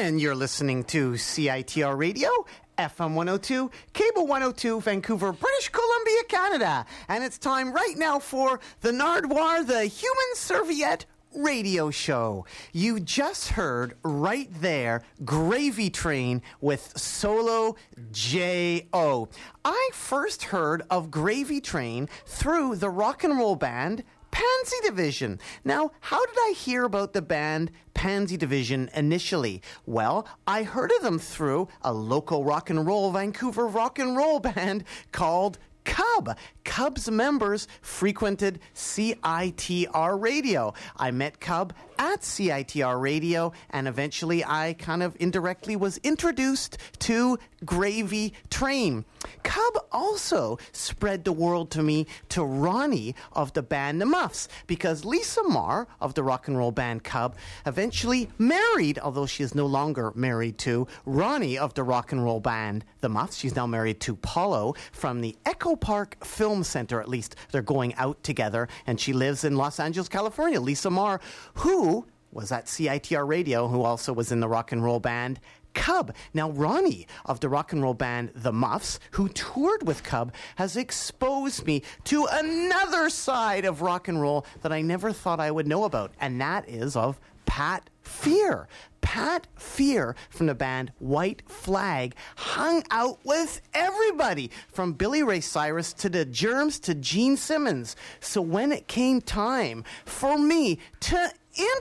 And you're listening to CITR Radio, FM 102, Cable 102, Vancouver, British Columbia, Canada. And it's time right now for the Nardwuar, the Human Serviette Radio Show. You just heard right there, Gravy Train with Solo J.O. I first heard of Gravy Train through the rock and roll band Pansy Division. Now, how did I hear about the band Pansy Division initially? Well, I heard of them through a local rock and roll, Vancouver rock and roll band called Cub. Cub's members frequented CITR Radio. I met Cub at CITR Radio, and eventually I kind of indirectly was introduced to Gravy Train. Cub also spread the word to me to Ronnie of the band The Muffs, because Lisa Marr of the rock and roll band Cub eventually married, although she is no longer married to, Ronnie of the rock and roll band The Muffs. She's now married to Paulo from the Echo Park Film Center, at least they're going out together, and she lives in Los Angeles, California. Lisa Marr, who was at CITR Radio, who also was in the rock and roll band Cub. Now, Ronnie of the rock and roll band The Muffs, who toured with Cub, has exposed me to another side of rock and roll that I never thought I would know about, and that is of Pat Fear. Pat Fear from the band White Flag hung out with everybody, from Billy Ray Cyrus to the Germs to Gene Simmons. So when it came time for me to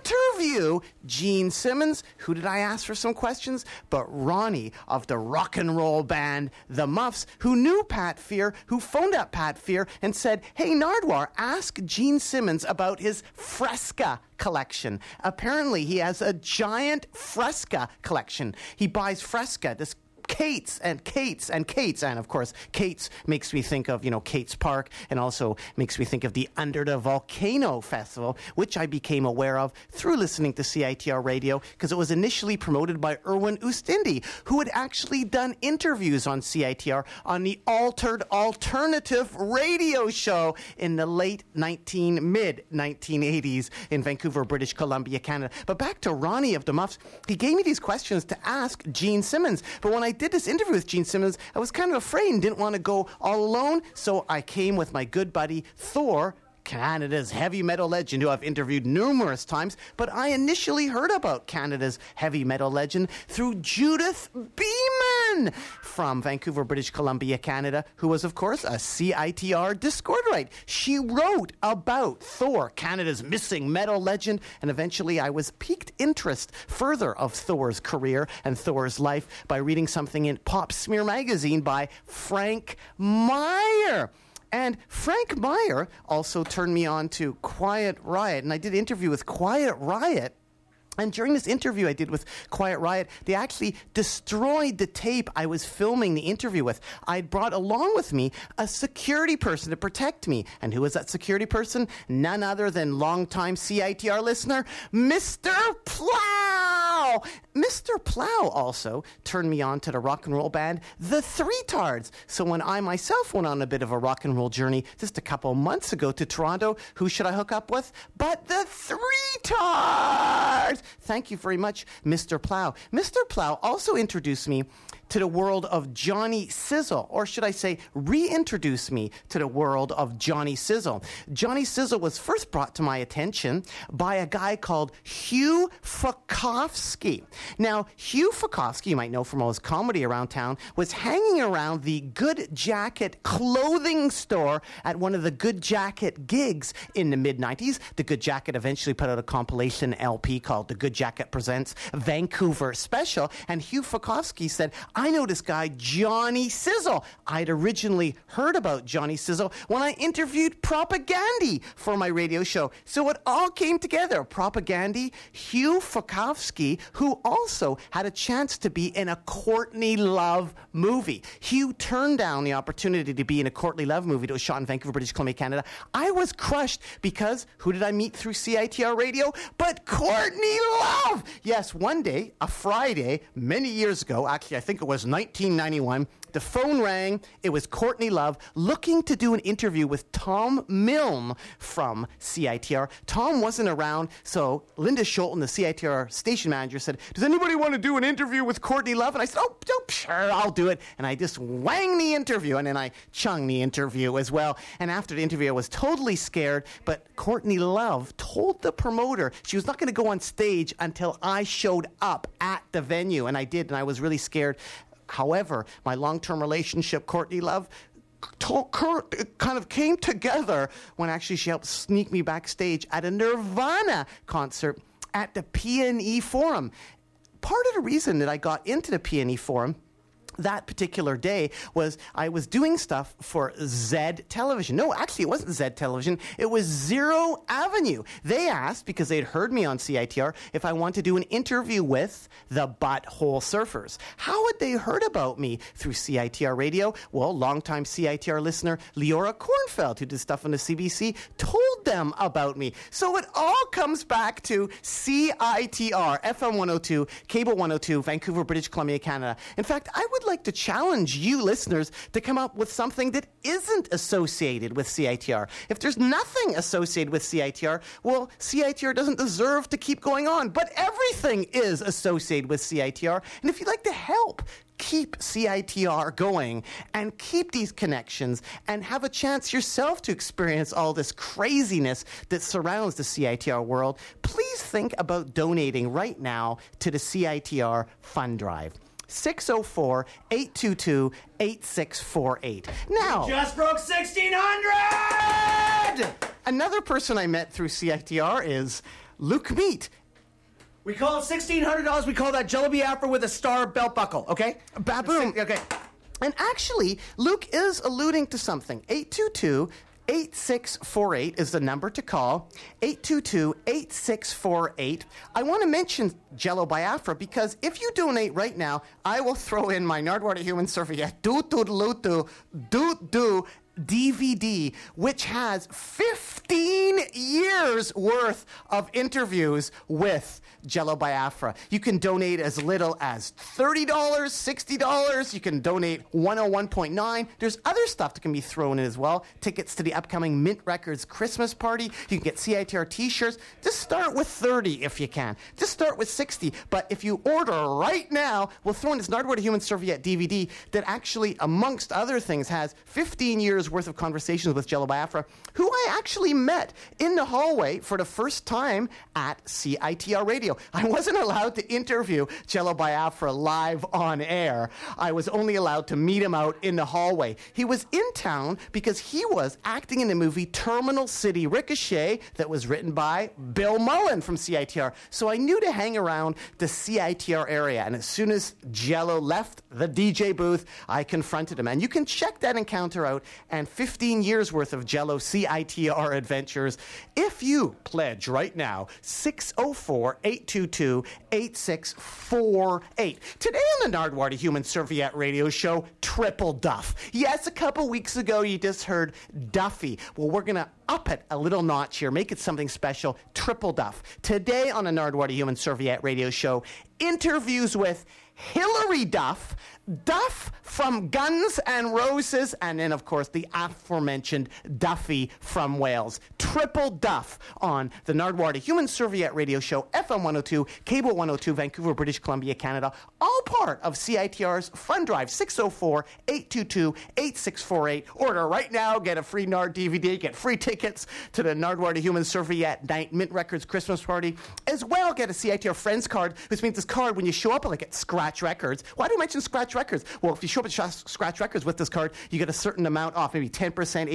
interview Gene Simmons, who did I ask for some questions? But Ronnie of the rock and roll band The Muffs, who knew Pat Fear, who phoned up Pat Fear and said, "Hey, Nardwuar, ask Gene Simmons about his Fresca collection." Apparently, he has a giant Fresca collection. He buys Fresca, this Kates and Kates and Kates. And of course, Kates makes me think of, you know, Kates Park, and also makes me think of the Under the Volcano Festival, which I became aware of through listening to CITR Radio, because it was initially promoted by Irwin Ustindi, who had actually done interviews on CITR on the Altered Alternative Radio Show in the late mid-1980s in Vancouver, British Columbia, Canada. But back to Ronnie of the Muffs, he gave me these questions to ask Gene Simmons. But when I did this interview with Gene Simmons, I was kind of afraid and didn't want to go all alone, so I came with my good buddy Thor, Canada's heavy metal legend, who I've interviewed numerous times. But I initially heard about Canada's heavy metal legend through Judith Beeman from Vancouver, British Columbia, Canada, who was, of course, a CITR Discordite. She wrote about Thor, Canada's missing metal legend, and eventually I was piqued interest further of Thor's career and Thor's life by reading something in Pop Smear magazine by Frank Meyer. And Frank Meyer also turned me on to Quiet Riot, and I did an interview with Quiet Riot. And during this interview I did with Quiet Riot, they actually destroyed the tape I was filming the interview with. I'd brought along with me a security person to protect me. And who was that security person? None other than longtime CITR listener, Mr. Plow! Mr. Plow also turned me on to the rock and roll band The Three Tards. So when I myself went on a bit of a rock and roll journey just a couple months ago to Toronto, who should I hook up with but The Three Tards? Thank you very much, Mr. Plow. Mr. Plow also introduced me to the world of Johnny Sizzle, or should I say, reintroduce me to the world of Johnny Sizzle. Johnny Sizzle was first brought to my attention by a guy called Hugh Ferkowski. Now, Hugh Ferkowski, you might know from all his comedy around town, was hanging around the Good Jacket clothing store at one of the Good Jacket gigs in the mid-90s. The Good Jacket eventually put out a compilation LP called The Good Jacket Presents Vancouver Special, and Hugh Ferkowski said, "I know this guy, Johnny Sizzle." I'd originally heard about Johnny Sizzle when I interviewed Propagandhi for my radio show. So it all came together. Propagandhi, Hugh Ferkowski, who also had a chance to be in a Courtney Love movie. Hugh turned down the opportunity to be in a Courtney Love movie that was shot in Vancouver, British Columbia, Canada. I was crushed because who did I meet through CITR Radio but Courtney Love? Yes, one day, a Friday, many years ago, actually I think it was 1991, the phone rang. It was Courtney Love looking to do an interview with Tom Milne from CITR. Tom wasn't around, so Linda Schulten, the CITR station manager, said, does anybody want to do an interview with Courtney Love? And I said, oh, sure, I'll do it. And I just wang the interview, and then I chung the interview as well. And after the interview, I was totally scared, but Courtney Love told the promoter she was not going to go on stage until I showed up at the venue, and I did, and I was really scared. However, my long-term relationship, Courtney Love, kind of came together when actually she helped sneak me backstage at a Nirvana concert at the P&E Forum. Part of the reason that I got into the P&E Forum that particular day was I was doing stuff for Zed Television. No, actually, it wasn't Zed Television. It was Zero Avenue. They asked, because they'd heard me on CITR, if I wanted to do an interview with the Butthole Surfers. How had they heard about me through CITR radio? Well, longtime CITR listener Leora Kornfeld, who did stuff on the CBC, told them about me. So it all comes back to CITR, FM 102, Cable 102, Vancouver, British Columbia, Canada. In fact, I would like to challenge you listeners to come up with something that isn't associated with CITR. If there's nothing associated with CITR, well, CITR doesn't deserve to keep going on, but everything is associated with CITR. And if you'd like to help keep CITR going and keep these connections and have a chance yourself to experience all this craziness that surrounds the CITR world, please think about donating right now to the CITR Fund Drive. 604-822-8648. Now, we just broke 1,600! Another person I met through CITR is Luke Meat. We call it $1,600. We call that Jello Biafra with a star belt buckle, okay? Baboom. Okay. And actually, Luke is alluding to something. 822-8648 is the number to call. 822-8648. I want to mention Jello Biafra because if you donate right now, I will throw in my Nardwuar the Human Serviette DVD, which has 15 years worth of interviews with Jello Biafra. You can donate as little as $30, $60. You can donate 101.9. There's other stuff that can be thrown in as well. Tickets to the upcoming Mint Records Christmas party. You can get CITR t-shirts. Just start with 30 if you can. Just start with 60. But if you order right now, we'll throw in this Nardwuar the Human Serviette DVD that actually, amongst other things, has 15 years worth of conversations with Jello Biafra, who I actually met in the hallway for the first time at CITR Radio. I wasn't allowed to interview Jello Biafra live on air. I was only allowed to meet him out in the hallway. He was in town because he was acting in the movie Terminal City Ricochet that was written by Bill Mullen from CITR. So I knew to hang around the CITR area. And as soon as Jello left the DJ booth, I confronted him. And you can check that encounter out and 15 years worth of Jello CITR adventures if you pledge right now, 604-822-8648. Today on the Nardwuar the Human Serviette radio show, Triple Duff. Yes, a couple weeks ago you just heard Duffy. Well, we're going to up it a little notch here, make it something special, Triple Duff. Today on the Nardwuar the Human Serviette radio show, interviews with Hilary Duff, Duff from Guns N' Roses, and then, of course, the aforementioned Duffy from Wales. Triple Duff on the Nardwuar the Human Serviette radio show, FM 102, Cable 102, Vancouver, British Columbia, Canada, all part of CITR's Fund Drive, 604-822-8648. Order right now, get a free Nard DVD, get free tickets to the Nardwuar the Human Serviette Night Mint Records Christmas Party. As well, get a CITR Friends card, which means this card, when you show up, like at Scratch Records. Why do I mention Scratch Records? Well, if you show up at Scratch Records with this card, you get a certain amount off, maybe 10%,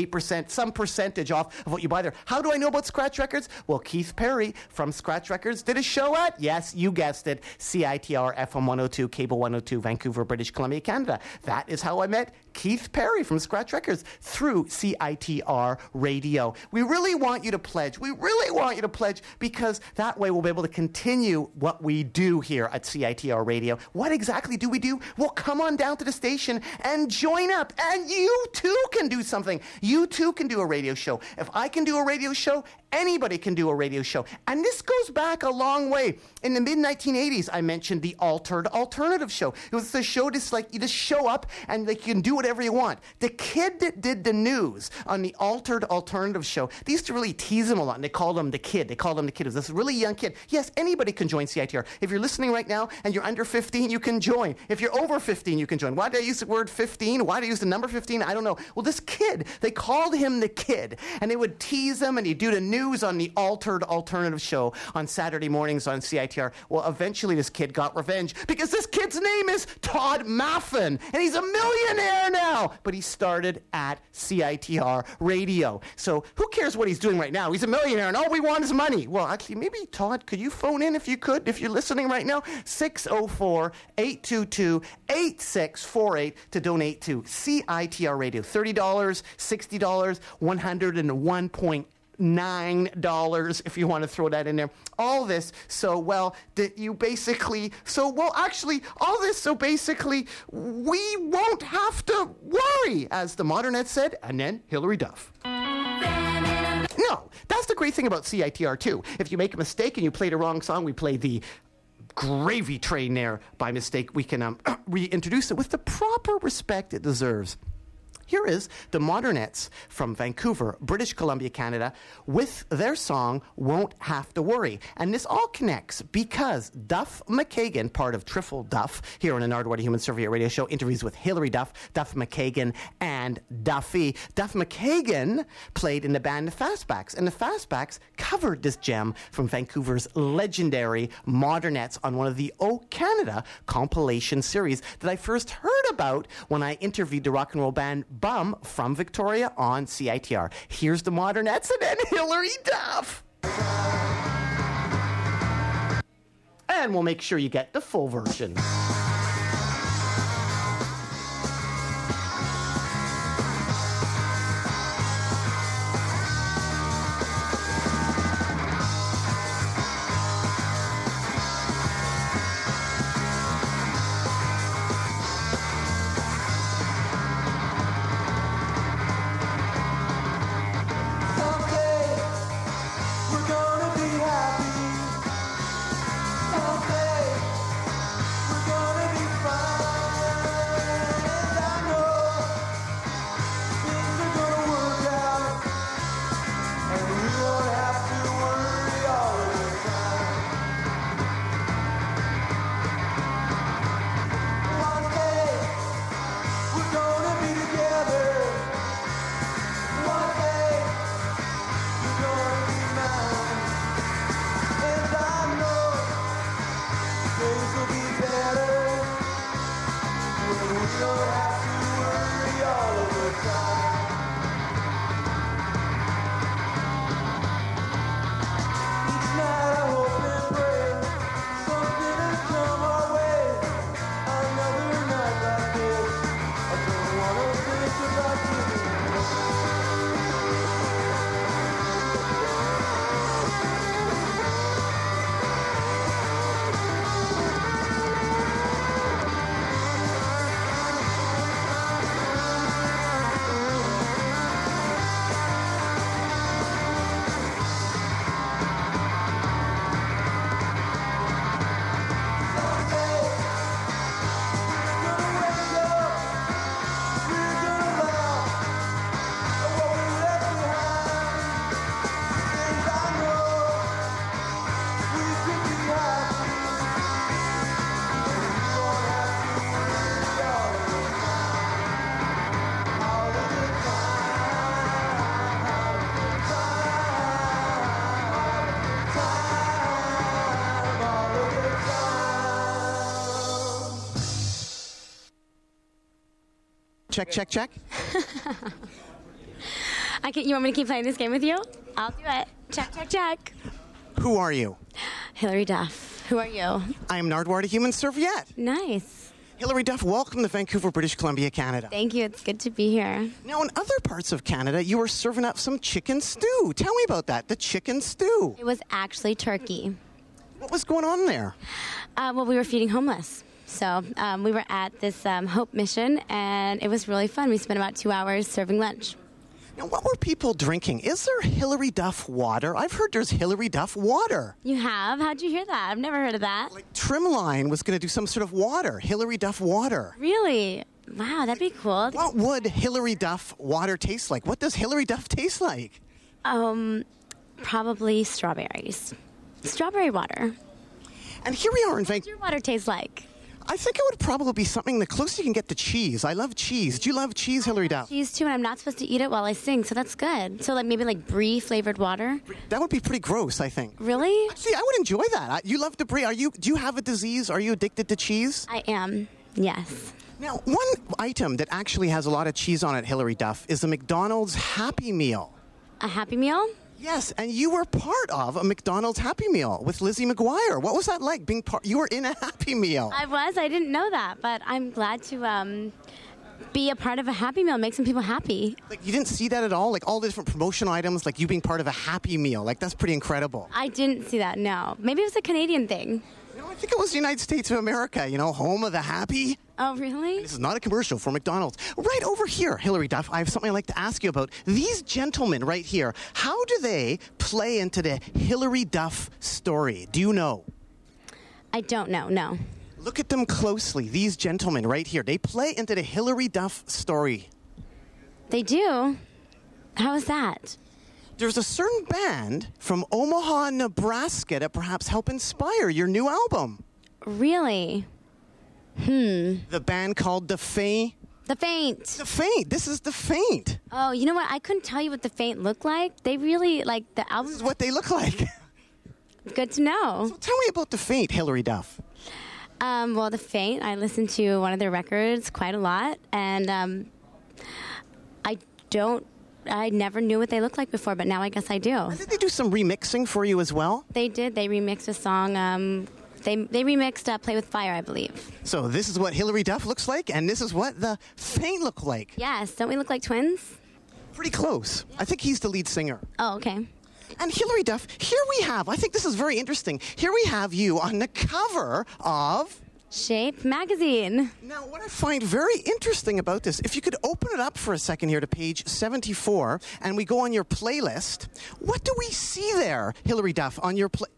8%, some percentage off of what you buy there. How do I know about Scratch Records? Well, Keith Perry from Scratch Records did a show at, yes, you guessed it, CITR FM 102, Cable 102, Vancouver, British Columbia, Canada. That is how I met Keith Perry from Scratch Records through CITR Radio. We really want you to pledge. We really want you to pledge because that way we'll be able to continue what we do here at CITR Radio. What exactly do we do? Well, come on down to the station and join up, and you too can do something. You too can do a radio show. If I can do a radio show, Anybody can do a radio show. And this goes back a long way. In the mid-1980s, I mentioned the Altered Alternative show. It was the show just like, you just show up and like you can do whatever you want. The kid that did the news on the Altered Alternative show, they used to really tease him a lot, and they called him the kid. It was this really young kid. Yes, anybody can join CITR. If you're listening right now and you're under 15, you can join. If you're over 15, you can join. Why did I use the word 15? Why did I use the number 15? I don't know. Well, this kid, they called him the kid, and they would tease him, and he'd do the news on the Altered Alternative show on Saturday mornings on CITR. Well, eventually this kid got revenge, because this kid's name is Todd Maffin, and he's a millionaire now, but he started at CITR radio. So who cares what he's doing right now? He's a millionaire, and all we want is money. Well, actually, maybe, Todd, could you phone in if you could, if you're listening right now? 604-822-8648 to donate to CITR radio. $30, $60, $101.9 if you want to throw that in there. All this, so, well, that you basically, so, well, actually, all this, so basically, we won't have to worry, as the Modernettes said, and then Hilary Duff. No, that's the great thing about CITR, too. If you make a mistake and you play the wrong song, we play the Gravy Train there by mistake. We can reintroduce it with the proper respect it deserves. Here is the Modernettes from Vancouver, British Columbia, Canada, with their song, Won't Have to Worry. And this all connects because Duff McKagan, part of Trifle Duff, here on the Nardwuar Human Survey radio show, interviews with Hilary Duff, Duff McKagan, and Duffy. Duff McKagan played in the band The Fastbacks, and The Fastbacks covered this gem from Vancouver's legendary Modernettes on one of the O Canada compilation series that I first heard about when I interviewed the rock and roll band Bum from Victoria on CITR. Here's the Modernettes and then Hilary Duff. And we'll make sure you get the full version. Check, check, check. You want me to keep playing this game with you? I'll do it. Check, check, check. Who are you? Hilary Duff. Who are you? I am Nardwuar, the Human Serviette. Nice. Hilary Duff, welcome to Vancouver, British Columbia, Canada. Thank you. It's good to be here. Now, in other parts of Canada, you were serving up some chicken stew. Tell me about that, the chicken stew. It was actually turkey. What was going on there? Well, we were feeding homeless. So we were at this Hope Mission, and it was really fun. We spent about 2 hours serving lunch. Now, what were people drinking? Is there Hilary Duff water? I've heard there's Hilary Duff water. You have? How'd you hear that? I've never heard of that. Like Trimline was going to do some sort of water, Hilary Duff water. Really? Wow, that'd be cool. What would Hilary Duff water taste like? What does Hilary Duff taste like? Probably strawberries. Strawberry water. And here we are in Vancouver. What does your water taste like? I think it would probably be something the closest you can get to cheese. I love cheese. Do you love cheese, Hilary Duff? Cheese too, and I'm not supposed to eat it while I sing, so that's good. So like maybe like brie flavored water. That would be pretty gross, I think. Really? See, I would enjoy that. You love the brie. Do you have a disease? Are you addicted to cheese? I am. Yes. Now, one item that actually has a lot of cheese on it, Hilary Duff, is the McDonald's Happy Meal. A Happy Meal? Yes, and you were part of a McDonald's Happy Meal with Lizzie McGuire. What was that like, being part? You were in a Happy Meal. I was. I didn't know that, but I'm glad to be a part of a Happy Meal, make some people happy. Like, you didn't see that at all? Like, all the different promotional items, like you being part of a Happy Meal. Like, that's pretty incredible. I didn't see that, no. Maybe it was a Canadian thing. No, I think it was the United States of America, you know, home of the happy. Oh, really? And this is not a commercial for McDonald's. Right over here, Hilary Duff, I have something I'd like to ask you about. These gentlemen right here, how do they play into the Hilary Duff story? Do you know? I don't know, no. Look at them closely. These gentlemen right here, they play into the Hilary Duff story. They do? How is that? There's a certain band from Omaha, Nebraska that perhaps helped inspire your new album. Really? The band called The Faint. The Faint. The Faint. This is The Faint. Oh, you know what? I couldn't tell you what The Faint looked like. They really, like, the album. This is what they look like. Good to know. So tell me about The Faint, Hilary Duff. Well, The Faint, I listened to one of their records quite a lot, and I never knew what they looked like before, but now I guess I do. Did they do some remixing for you as well? They did. They remixed a song. They remixed Play With Fire, I believe. So this is what Hilary Duff looks like, and this is what The Faint look like. Yes. Don't we look like twins? Pretty close. Yeah. I think he's the lead singer. Oh, okay. And Hilary Duff, here we have, I think this is very interesting, here we have you on the cover of... Shape magazine. Now, what I find very interesting about this, if you could open it up for a second here to page 74, and we go on your playlist, what do we see there, Hilary Duff, on your playlist?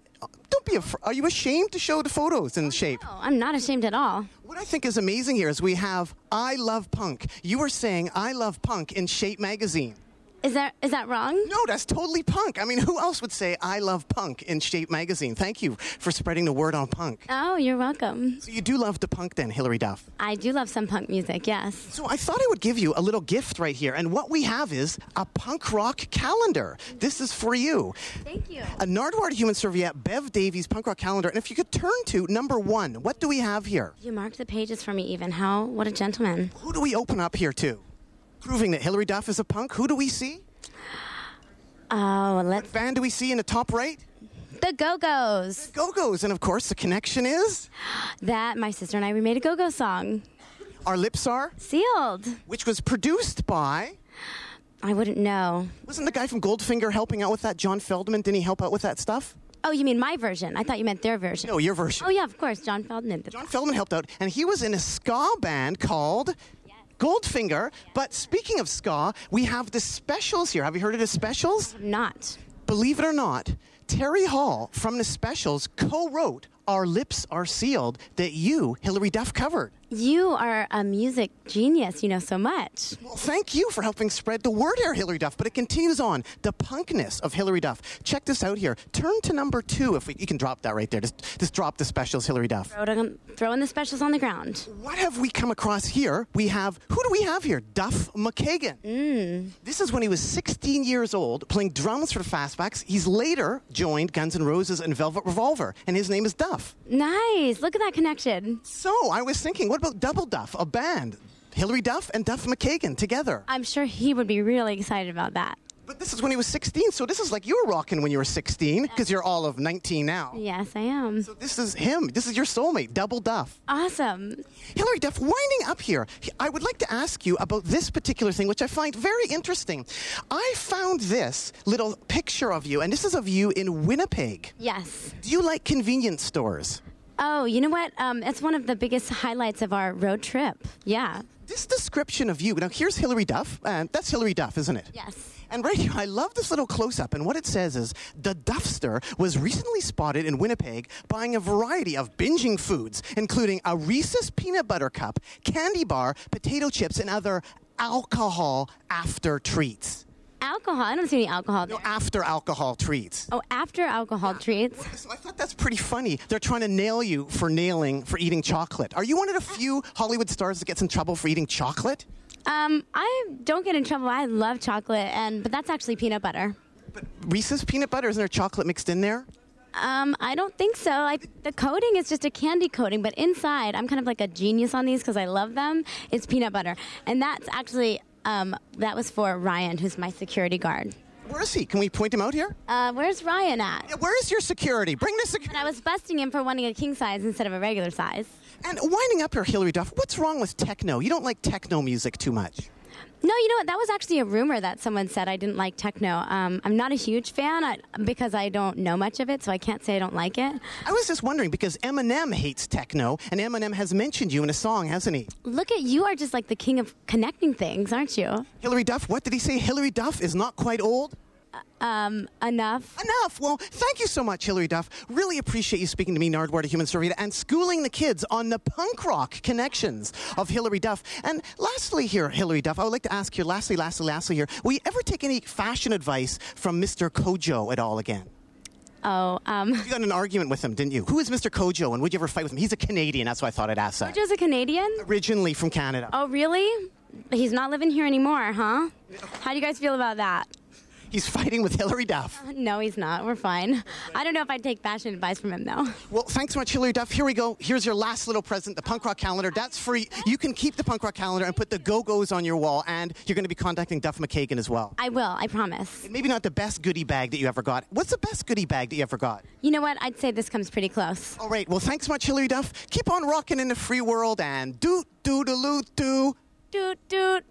Don't be afraid. Are you ashamed to show the photos in Shape? No, I'm not ashamed at all. What I think is amazing here is we have I Love Punk. You were saying I Love Punk in Shape magazine. Is that wrong? No, that's totally punk. I mean, who else would say I Love Punk in Shape magazine? Thank you for spreading the word on punk. Oh, you're welcome. So you do love the punk then, Hilary Duff? I do love some punk music, yes. So I thought I would give you a little gift right here. And what we have is a punk rock calendar. This is for you. Thank you. A Nardwuar Human Serviette, Bev Davies punk rock calendar. And if you could turn to number one, what do we have here? You marked the pages for me even. How? What a gentleman. Who do we open up here to? Proving that Hilary Duff is a punk. Who do we see? Oh, let's... What band do we see in the top right? The Go-Go's. The Go-Go's. And, of course, the connection is? That my sister and I, we made a Go-Go song. Our Lips Are? Sealed. Which was produced by? I wouldn't know. Wasn't the guy from Goldfinger helping out with that? John Feldman, didn't he help out with that stuff? Oh, you mean my version? I thought you meant their version. No, your version. Oh, yeah, of course. John Feldman did that. John Feldman helped out, and he was in a ska band called... Goldfinger, but speaking of ska, we have The Specials here. Have you heard of The Specials? Not. Believe it or not, Terry Hall from The Specials co-wrote Our Lips Are Sealed that you, Hilary Duff, covered. You are a music genius. You know so much. Well, thank you for helping spread the word here, Hilary Duff, but it continues on. The punkness of Hilary Duff. Check this out here. Turn to number two. If you can drop that right there. Just drop The Specials, Hilary Duff. Throwing The Specials on the ground. What have we come across here? Who do we have here? Duff McKagan. This is when he was 16 years old, playing drums for the Fastbacks. He's later joined Guns N' Roses and Velvet Revolver, and his name is Duff. Nice. Look at that connection. So I was thinking, what about Double Duff, a band? Hilary Duff and Duff McKagan together. I'm sure he would be really excited about that. But this is when he was 16, so this is like you were rocking when you were 16, because you're all of 19 now. Yes, I am. So this is him. This is your soulmate, Double Duff. Awesome. Hilary Duff, winding up here, I would like to ask you about this particular thing, which I find very interesting. I found this little picture of you, and this is of you in Winnipeg. Yes. Do you like convenience stores? Oh, you know what? It's one of the biggest highlights of our road trip. Yeah. This description of you, now here's Hilary Duff. That's Hilary Duff, isn't it? Yes. And right here, I love this little close-up, and what it says is, the Duffster was recently spotted in Winnipeg buying a variety of binging foods, including a Reese's peanut butter cup, candy bar, potato chips, and other alcohol after treats. Alcohol? I don't see any alcohol there. No, after alcohol treats. Oh, after alcohol treats? Well, so I thought that's pretty funny. They're trying to nail you for eating chocolate. Are you one of the few Hollywood stars that gets in trouble for eating chocolate? I don't get in trouble. I love chocolate, but that's actually peanut butter. But Reese's peanut butter, isn't there chocolate mixed in there? I don't think so. The coating is just a candy coating, but inside, I'm kind of like a genius on these because I love them. It's peanut butter. And that's actually, that was for Ryan, who's my security guard. Where is he? Can we point him out here? Where's Ryan at? Yeah, where is your security? Bring the security. I was busting him for wanting a king size instead of a regular size. And winding up here, Hilary Duff, what's wrong with techno? You don't like techno music too much. No, you know what? That was actually a rumor that someone said I didn't like techno. I'm not a huge fan because I don't know much of it, so I can't say I don't like it. I was just wondering, because Eminem hates techno, and Eminem has mentioned you in a song, hasn't he? Look at you are just like the king of connecting things, aren't you? Hilary Duff, what did he say? Hilary Duff is not quite old? Enough. Well, thank you so much, Hilary Duff. Really appreciate you speaking to me, Nardwuar to Human Servieta, and schooling the kids on the punk rock connections of Hilary Duff. And lastly here, Hilary Duff, I would like to ask you, lastly here, will you ever take any fashion advice from Mr. Kojo at all again? Oh, You got in an argument with him, didn't you? Who is Mr. Kojo, and would you ever fight with him? He's a Canadian, that's why I thought I'd ask that. Kojo's a Canadian? Originally from Canada. Oh, really? He's not living here anymore, huh? How do you guys feel about that? He's fighting with Hilary Duff. No, he's not. We're fine. I don't know if I'd take fashion advice from him, though. Well, thanks so much, Hilary Duff. Here we go. Here's your last little present, the punk rock calendar. That's free. You can keep the punk rock calendar and put the Go-Go's on your wall, and you're going to be contacting Duff McKagan as well. I will. I promise. Maybe not the best goodie bag that you ever got. What's the best goodie bag that you ever got? You know what? I'd say this comes pretty close. All right. Well, thanks so much, Hilary Duff. Keep on rocking in the free world, and doot-doot-a-loot-doo. Doot-doot.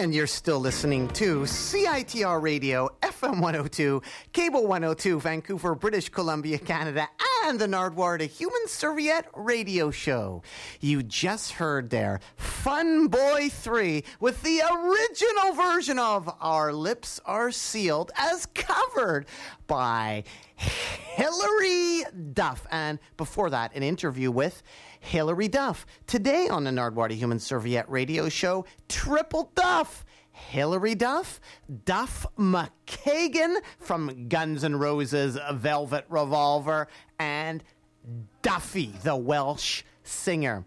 And you're still listening to CITR Radio, FM 102, Cable 102, Vancouver, British Columbia, Canada, and the Nardwuar, the Human Serviette Radio Show. You just heard there, Fun Boy 3, with the original version of Our Lips Are Sealed, as covered by Hilary Duff. And before that, an interview with Hilary Duff. Today on the Nardwuar the Human Serviette Radio Show, Triple Duff. Hilary Duff, Duff McKagan from Guns N' Roses' Velvet Revolver, and Duffy, the Welsh singer.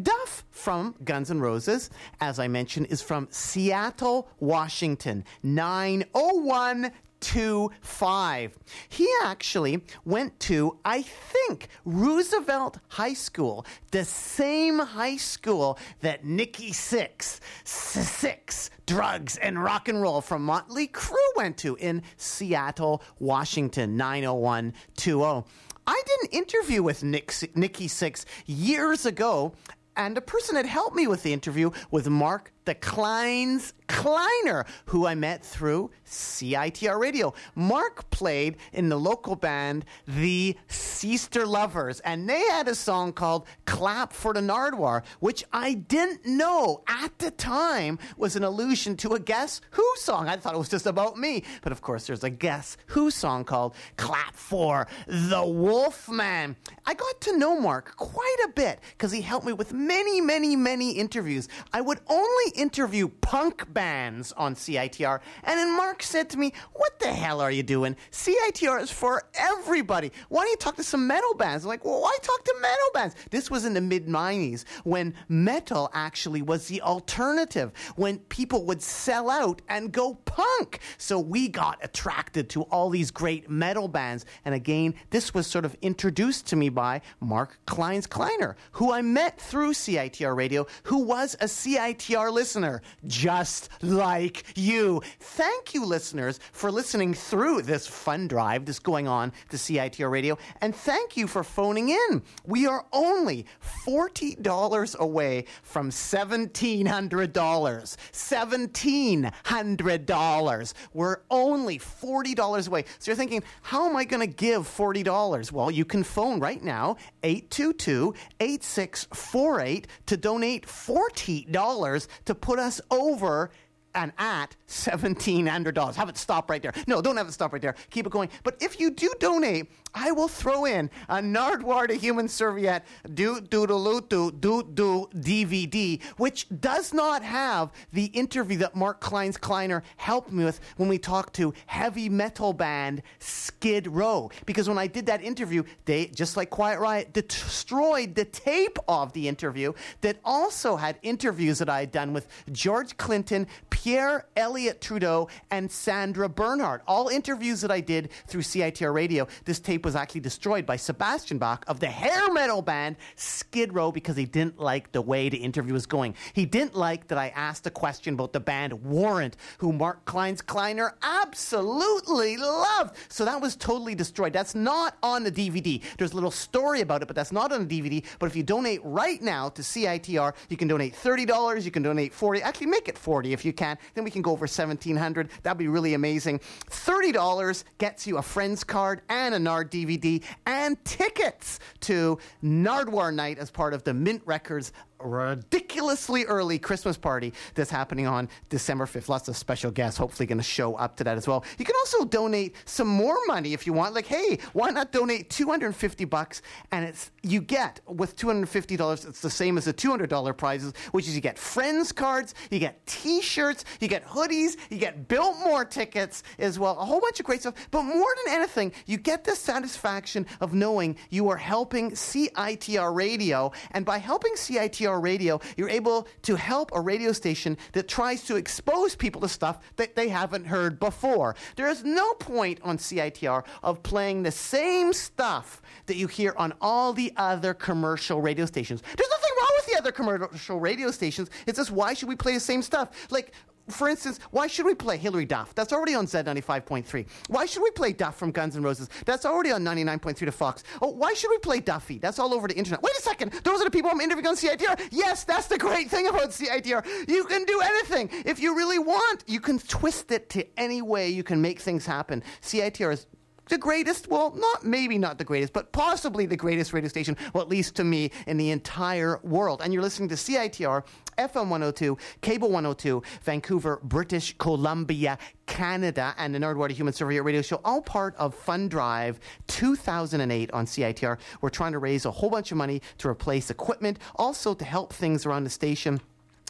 Duff from Guns N' Roses, as I mentioned, is from Seattle, Washington, 90125. He actually went to, I think, Roosevelt High School, the same high school that Nikki Sixx, Drugs and Rock and Roll from Motley Crue went to in Seattle, Washington, 90120. I did an interview with Nikki Sixx years ago, and the person that helped me with the interview was Mark the Kleiner, who I met through CITR Radio. Mark played in the local band, the Sister Lovers, and they had a song called Clap for the Nardwuar, which I didn't know at the time was an allusion to a Guess Who song. I thought it was just about me. But of course, there's a Guess Who song called Clap for the Wolfman. I got to know Mark quite a bit because he helped me with many, many, many interviews. I would only interview punk bands on CITR, and then Mark said to me, "What the hell are you doing? CITR is for everybody. Why don't you talk to some metal bands?" I'm like, "Well, why talk to metal bands?" This was in the mid-90s, when metal actually was the alternative, when people would sell out and go punk. So we got attracted to all these great metal bands, and again, this was sort of introduced to me by Mark Kleiner, who I met through CITR Radio, who was a CITR listener, just like you. Thank you, listeners, for listening through this fun drive that's going on to CITR Radio, and thank you for phoning in. We are only $40 away from $1,700. $1,700. We're only $40 away. So you're thinking, how am I going to give $40? Well, you can phone right now, 822-8648, to donate $40 to put us over and at $1,700. Have it stop right there. No, don't have it stop right there. Keep it going. But if you do donate, I will throw in a Nardwuar the Human Serviette do DVD, which does not have the interview that Mark Kleiner helped me with when we talked to heavy metal band Skid Row. Because when I did that interview, they, just like Quiet Riot, destroyed the tape of the interview that also had interviews that I had done with George Clinton, Pierre Elliott Trudeau, and Sandra Bernhard. All interviews that I did through CITR Radio. This tape was actually destroyed by Sebastian Bach of the hair metal band Skid Row because he didn't like the way the interview was going. He didn't like that I asked a question about the band Warrant, who Mark Kleiner absolutely loved. So that was totally destroyed. That's not on the DVD. There's a little story about it, but that's not on the DVD. But if you donate right now to CITR, you can donate $30, you can donate $40. Actually, make it $40 if you can. Then we can go over $1,700. That'd be really amazing. $30 gets you a friend's card and a Nard DVD and tickets to Nardwuar Night as part of the Mint Records ridiculously early Christmas party that's happening on December 5th. Lots of special guests hopefully going to show up to that as well. You can also donate some more money if you want. Like, hey, why not donate $250? And it's, you get, with $250, it's the same as the $200 prizes, which is you get friends cards, you get t-shirts, you get hoodies, you get Biltmore tickets as well. A whole bunch of great stuff. But more than anything, you get the satisfaction of knowing you are helping CITR Radio. And by helping CITR Radio, you're able to help a radio station that tries to expose people to stuff that they haven't heard before. There is no point on CITR of playing the same stuff that you hear on all the other commercial radio stations. There's nothing wrong with the other commercial radio stations. It's just, why should we play the same stuff? Like, for instance, why should we play Hilary Duff? That's already on Z95.3. Why should we play Duff from Guns N' Roses? That's already on 99.3 to Fox. Oh, why should we play Duffy? That's all over the internet. Wait a second. Those are the people I'm interviewing on CITR. Yes, that's the great thing about CITR. You can do anything. If you really want, you can twist it to any way. You can make things happen. CITR is the greatest, well, not maybe not the greatest, but possibly the greatest radio station, well, at least to me, in the entire world. And you're listening to CITR, FM 102, Cable 102, Vancouver, British Columbia, Canada, and the Nardwuar Human Survey Radio Show, all part of Fund Drive 2008 on CITR. We're trying to raise a whole bunch of money to replace equipment, also to help things around the station.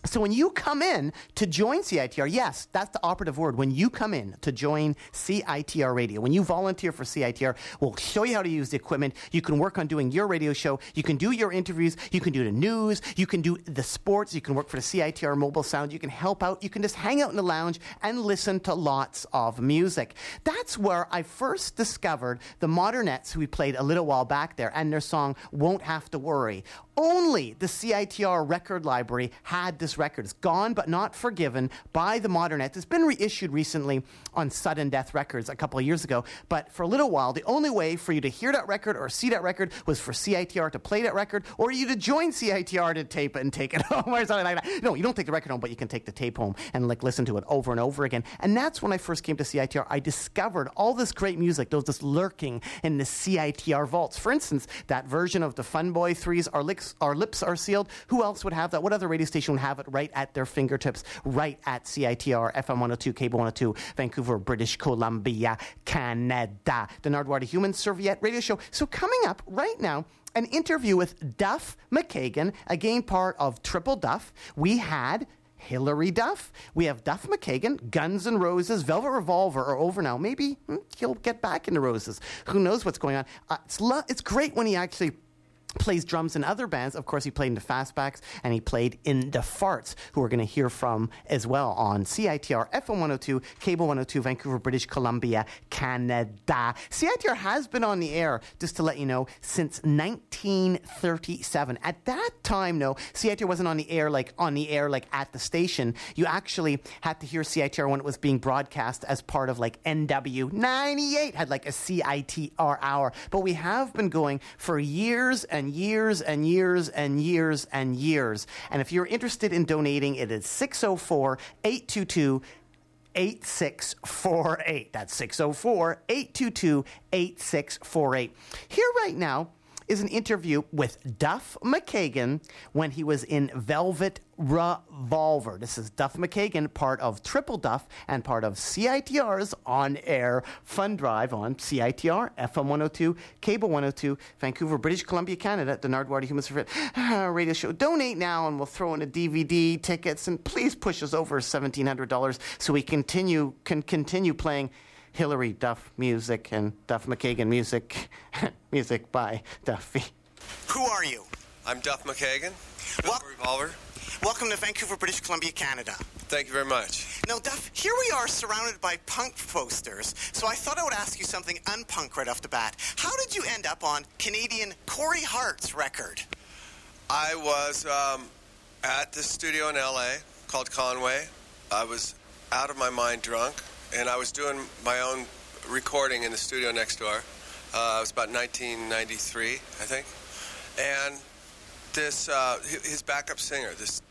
So when you come in to join CITR, yes, that's the operative word. When you come in to join CITR Radio, when you volunteer for CITR, we'll show you how to use the equipment. You can work on doing your radio show. You can do your interviews. You can do the news. You can do the sports. You can work for the CITR mobile sound. You can help out. You can just hang out in the lounge and listen to lots of music. That's where I first discovered the Modernettes, who we played a little while back there, and their song, Won't Have to Worry. Only the CITR record library had this record. It's Gone But Not Forgiven by the Modernettes. It's been reissued recently on Sudden Death Records a couple of years ago, but for a little while, the only way for you to hear that record or see that record was for CITR to play that record, or you to join CITR to tape it and take it home or something like that. No, you don't take the record home, but you can take the tape home and like listen to it over and over again. And that's when I first came to CITR. I discovered all this great music that was just lurking in the CITR vaults. For instance, that version of the Fun Boy 3's Our Lips Are Sealed. Who else would have that? What other radio station would have it right at their fingertips, right at CITR, FM 102, Cable 102, Vancouver, British Columbia, Canada. The Nardwuar Human Serviette Radio Show. So coming up right now, an interview with Duff McKagan, again part of Triple Duff. We had Hilary Duff. We have Duff McKagan, Guns N' Roses, Velvet Revolver are over now. Maybe he'll get back into Roses. Who knows what's going on? It's great when he actually plays drums in other bands. Of course, he played in the Fastbacks and he played in the Farts, who we're going to hear from as well on CITR, FM 102, Cable 102, Vancouver, British Columbia, Canada. CITR has been on the air, just to let you know, since 1937. At that time, though, CITR wasn't on the air like at the station. You actually had to hear CITR when it was being broadcast as part of like NW 98 had like a CITR hour. But we have been going for years and years and years and years and years. And if you're interested in donating, it is 604-822-8648. That's 604-822-8648. Here right now is an interview with Duff McKagan when he was in Velvet Revolver. This is Duff McKagan, part of Triple Duff and part of CITR's on-air Fun Drive on CITR, FM 102, Cable 102, Vancouver, British Columbia, Canada, the Nardwuar Human Service Radio Show. Donate now and we'll throw in a DVD, tickets, and please push us over $1,700 so we can continue playing Hilary Duff music and Duff McKagan music, music by Duffy. Who are you? I'm Duff McKagan, Revolver. Welcome to Vancouver, British Columbia, Canada. Thank you very much. Now, Duff, here we are surrounded by punk posters, so I thought I would ask you something unpunk right off the bat. How did you end up on Canadian Corey Hart's record? I was at this studio in L.A. called Conway. I was out of my mind drunk, and I was doing my own recording in the studio next door. It was about 1993, I think. And this, his backup singer, this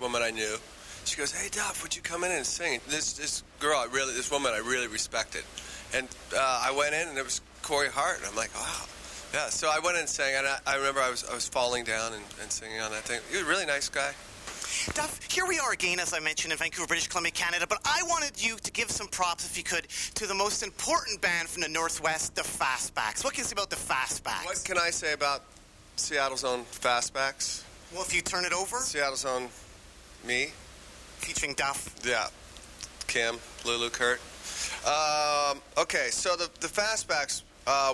woman I knew, she goes, "Hey, Duff, would you come in and sing?" This woman I really respected. And I went in, and it was Corey Hart, and I'm like, wow. Yeah, so I went in and sang, and I remember I was falling down and singing on that thing. He was a really nice guy. Duff, here we are again, as I mentioned, in Vancouver, British Columbia, Canada, but I wanted you to give some props, if you could, to the most important band from the Northwest, the Fastbacks. What can you say about the Fastbacks? What can I say about Seattle's own Fastbacks? Well, if you turn it over. Seattle's own me. Featuring Duff. Yeah. Kim, Lulu, Kurt. Okay, so the Fastbacks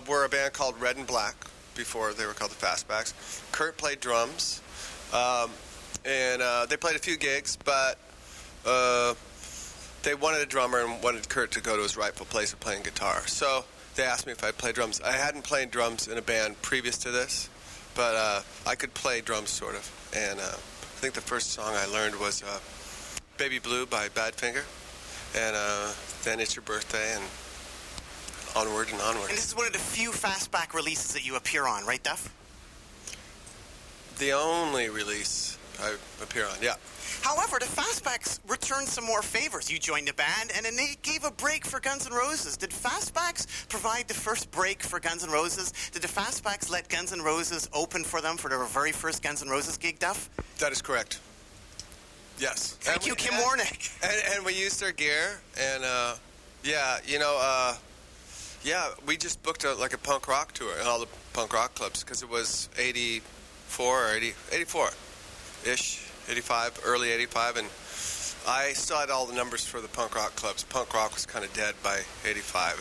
were a band called Red and Black before they were called the Fastbacks. Kurt played drums. And they played a few gigs, but they wanted a drummer and wanted Kurt to go to his rightful place of playing guitar. So they asked me if I'd play drums. I hadn't played drums in a band previous to this, but I could play drums, sort of. And I think the first song I learned was Baby Blue by Badfinger, and Then It's Your Birthday, and onward and onward. And this is one of the few Fastback releases that you appear on, right, Duff? The only release I appear on, yeah. However, the Fastbacks returned some more favors. You joined the band, and then they gave a break for Guns N' Roses. Did Fastbacks provide the first break for Guns N' Roses? Did the Fastbacks let Guns N' Roses open for them for their very first Guns N' Roses gig, Duff? That is correct. Yes. Thank you, Kim Warnick. And we used their gear, and, we just booked a punk rock tour in all the punk rock clubs, because it was 84 or 84-ish, 85, early 85, and I still had all the numbers for the punk rock clubs. Punk rock was kind of dead by 85,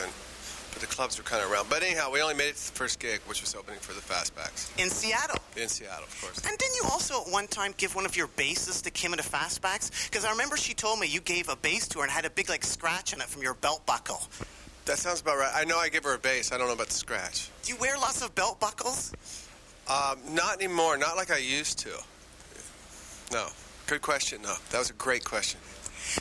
but the clubs were kind of around. But anyhow, we only made it to the first gig, which was opening for the Fastbacks. In Seattle? In Seattle, of course. And didn't you also at one time give one of your basses to Kim and the Fastbacks? Because I remember she told me you gave a bass to her and had a big, scratch on it from your belt buckle. That sounds about right. I know I give her a bass. I don't know about the scratch. Do you wear lots of belt buckles? Not anymore. Not like I used to. No. Good question, though. That was a great question.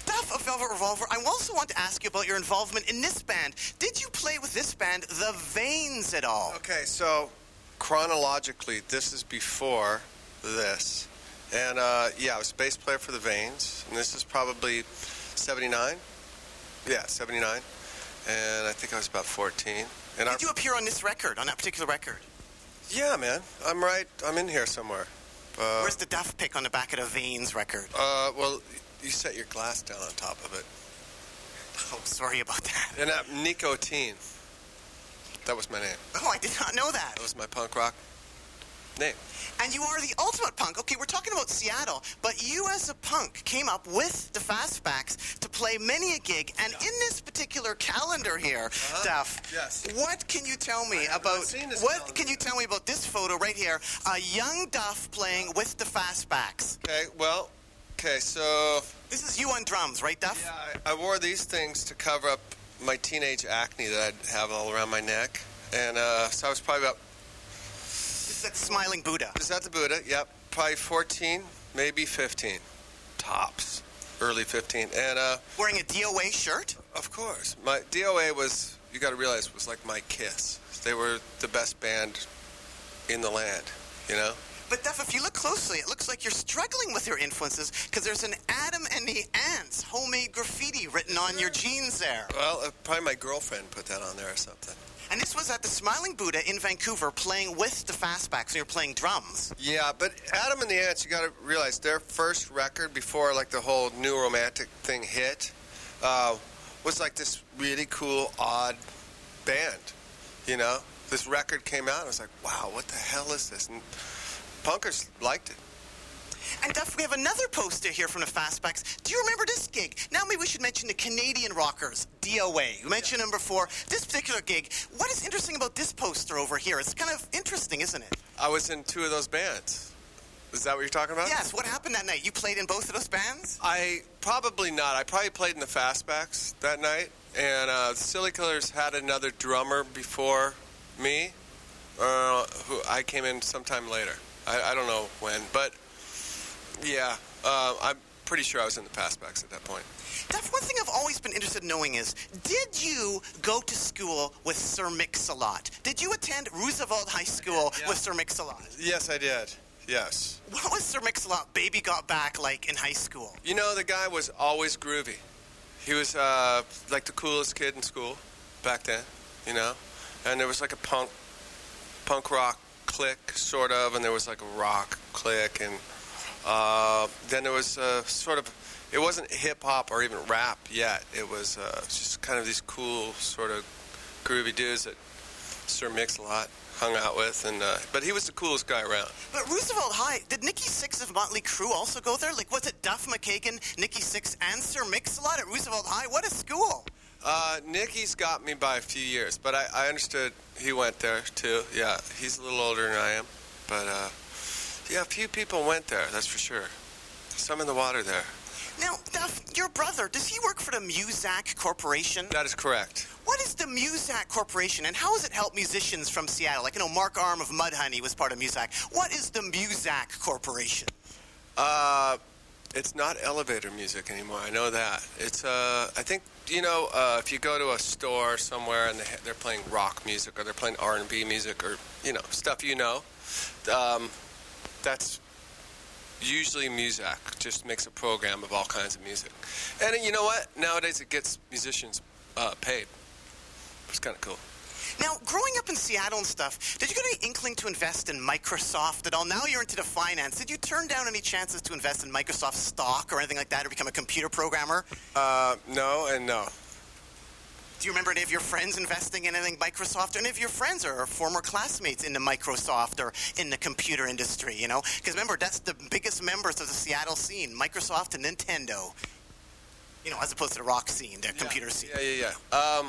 Duff of Velvet Revolver, I also want to ask you about your involvement in this band. Did you play with this band, The Veins, at all? Okay, so chronologically, this is before this. And, I was a bass player for The Veins. And this is probably 79. Yeah, 79. And I think I was about 14. And did you appear on this record, on that particular record? Yeah, man. I'm in here somewhere. Where's the Duff pick on the back of the Veins record? You set your glass down on top of it. Oh, sorry about that. And Nicotine. That was my name. Oh, I did not know that. That was my punk rock name. And you are the ultimate punk. Okay, we're talking about Seattle, but you as a punk came up with the Fastbacks to play many a gig, and in this particular calendar here, Duff, yes. What can you tell me about this photo right here, a young Duff playing with the Fastbacks? Okay, so... This is you on drums, right, Duff? Yeah, I wore these things to cover up my teenage acne that I'd have all around my neck, and so I was probably about... Is that smiling Buddha? Is that the Buddha? Yep. Probably 14, maybe 15. Tops. Early 15. And wearing a DOA shirt? Of course. My DOA was, you got to realize, was like my Kiss. They were the best band in the land, you know? But Duff, if you look closely, it looks like you're struggling with your influences because there's an Adam and the Ants homemade graffiti written on your jeans there. Well, probably my girlfriend put that on there or something. And this was at the Smiling Buddha in Vancouver playing with the Fastbacks, so you're playing drums. Yeah, but Adam and the Ants, you got to realize, their first record before, the whole new romantic thing hit was, this really cool, odd band, you know? This record came out, and I was like, wow, what the hell is this? And punkers liked it. And Duff, we have another poster here from the Fastbacks. Do you remember this gig? Now maybe we should mention the Canadian rockers, DOA. You mentioned them before. This particular gig, what is interesting about this poster over here? It's kind of interesting, isn't it? I was in two of those bands. Is that what you're talking about? Yes. What happened that night? You played in both of those bands? I probably played in the Fastbacks that night. And Silly Killers had another drummer before me, who I came in sometime later. I don't know when, but... Yeah, I'm pretty sure I was in the Fastbacks at that point. Duff, one thing I've always been interested in knowing is, did you go to school with Sir Mix-a-Lot? Did you attend Roosevelt High School with Sir Mix-a-Lot? Yes, I did. Yes. What was Sir Mix-a-Lot Baby Got Back like in high school? You know, the guy was always groovy. He was, the coolest kid in school back then, you know? And there was, a punk rock clique, sort of, and there was, a rock clique, and... then there was it wasn't hip-hop or even rap yet. It was just kind of these cool sort of groovy dudes that Sir Mix-a-Lot hung out with. And but he was the coolest guy around. But Roosevelt High, did Nikki Sixx of Motley Crue also go there? Was it Duff McKagan, Nikki Sixx, and Sir Mix-a-Lot at Roosevelt High? What a school! Nikki's got me by a few years, but I understood he went there, too. Yeah, he's a little older than I am, but... Yeah, a few people went there, that's for sure. Some in the water there. Now, Duff, your brother, does he work for the Muzak Corporation? That is correct. What is the Muzak Corporation, and how has it helped musicians from Seattle? Mark Arm of Mudhoney was part of Muzak. What is the Muzak Corporation? It's not elevator music anymore. I know that. It's I think if you go to a store somewhere and they're playing rock music or they're playing R&B music or stuff that's usually Muzak just makes a program of all kinds of music. And you know what? Nowadays it gets musicians paid. It's kind of cool. Now, growing up in Seattle and stuff, did you get any inkling to invest in Microsoft at all? Now you're into the finance. Did you turn down any chances to invest in Microsoft stock or anything like that or become a computer programmer? No and no. Do you remember any of your friends investing in anything Microsoft? Or any of your friends or former classmates in the Microsoft or in the computer industry, Because remember, that's the biggest members of the Seattle scene, Microsoft and Nintendo. As opposed to the rock scene, the computer scene. Yeah.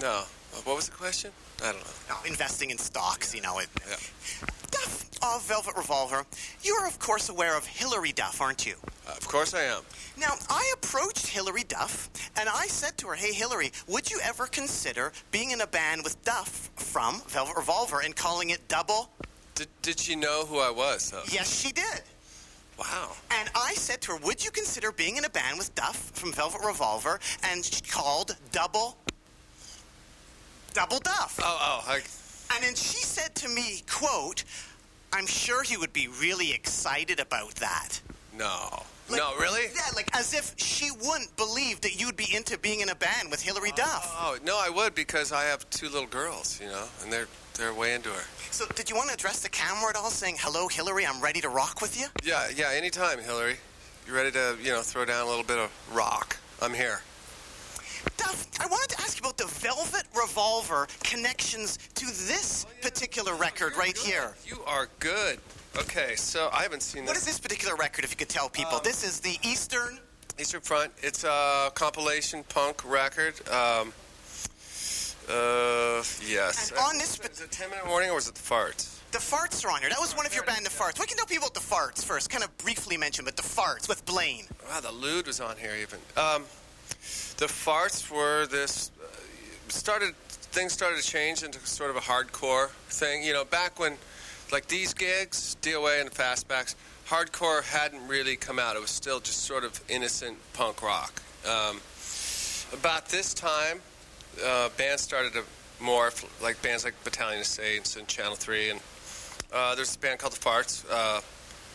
No. What was the question? I don't know. No, investing in stocks, Duff of Velvet Revolver, you're, of course, aware of Hilary Duff, aren't you? Of course I am. Now, I approached Hilary Duff, and I said to her, hey, Hilary, would you ever consider being in a band with Duff from Velvet Revolver and calling it Double? Did she know who I was, though? Yes, she did. Wow. And I said to her, would you consider being in a band with Duff from Velvet Revolver and called Double Duff. And then she said to me, quote, I'm sure he would be really excited about that. No. No, really? Yeah, as if she wouldn't believe that you'd be into being in a band with Hilary Duff. Oh, no, I would because I have 2 little girls, and they're way into her. So did you want to address the camera at all, saying, hello, Hilary, I'm ready to rock with you? Yeah, anytime, Hilary. You ready to, throw down a little bit of rock? I'm here. Duff, I wanted to ask you about the Velvet Revolver connections to this particular record right good. Here. You are good. Okay, so I haven't seen this. What is this particular record, if you could tell people? This is the Eastern Front. It's a compilation punk record. Yes. And on this... Is it 10-minute warning or was it the farts? The farts are on here. That was one of your band, the farts. We can tell people about the farts first. Kind of briefly mention, but the farts with Blaine. Wow, the lewd was on here even. The farts were this, things started to change into sort of a hardcore thing. Back when, these gigs, DOA and the Fastbacks, hardcore hadn't really come out. It was still just sort of innocent punk rock. About this time, bands started to morph, like bands like Battalion of Saints and Channel 3. And there's a band called the Farts,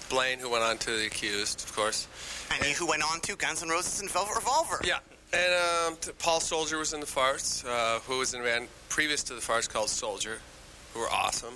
Blaine, who went on to The Accused, of course. And he who went on to Guns N' Roses and Velvet Revolver. Yeah. And Paul Soldier was in the Farts, who was in a band previous to the Farts called Soldier, who were awesome.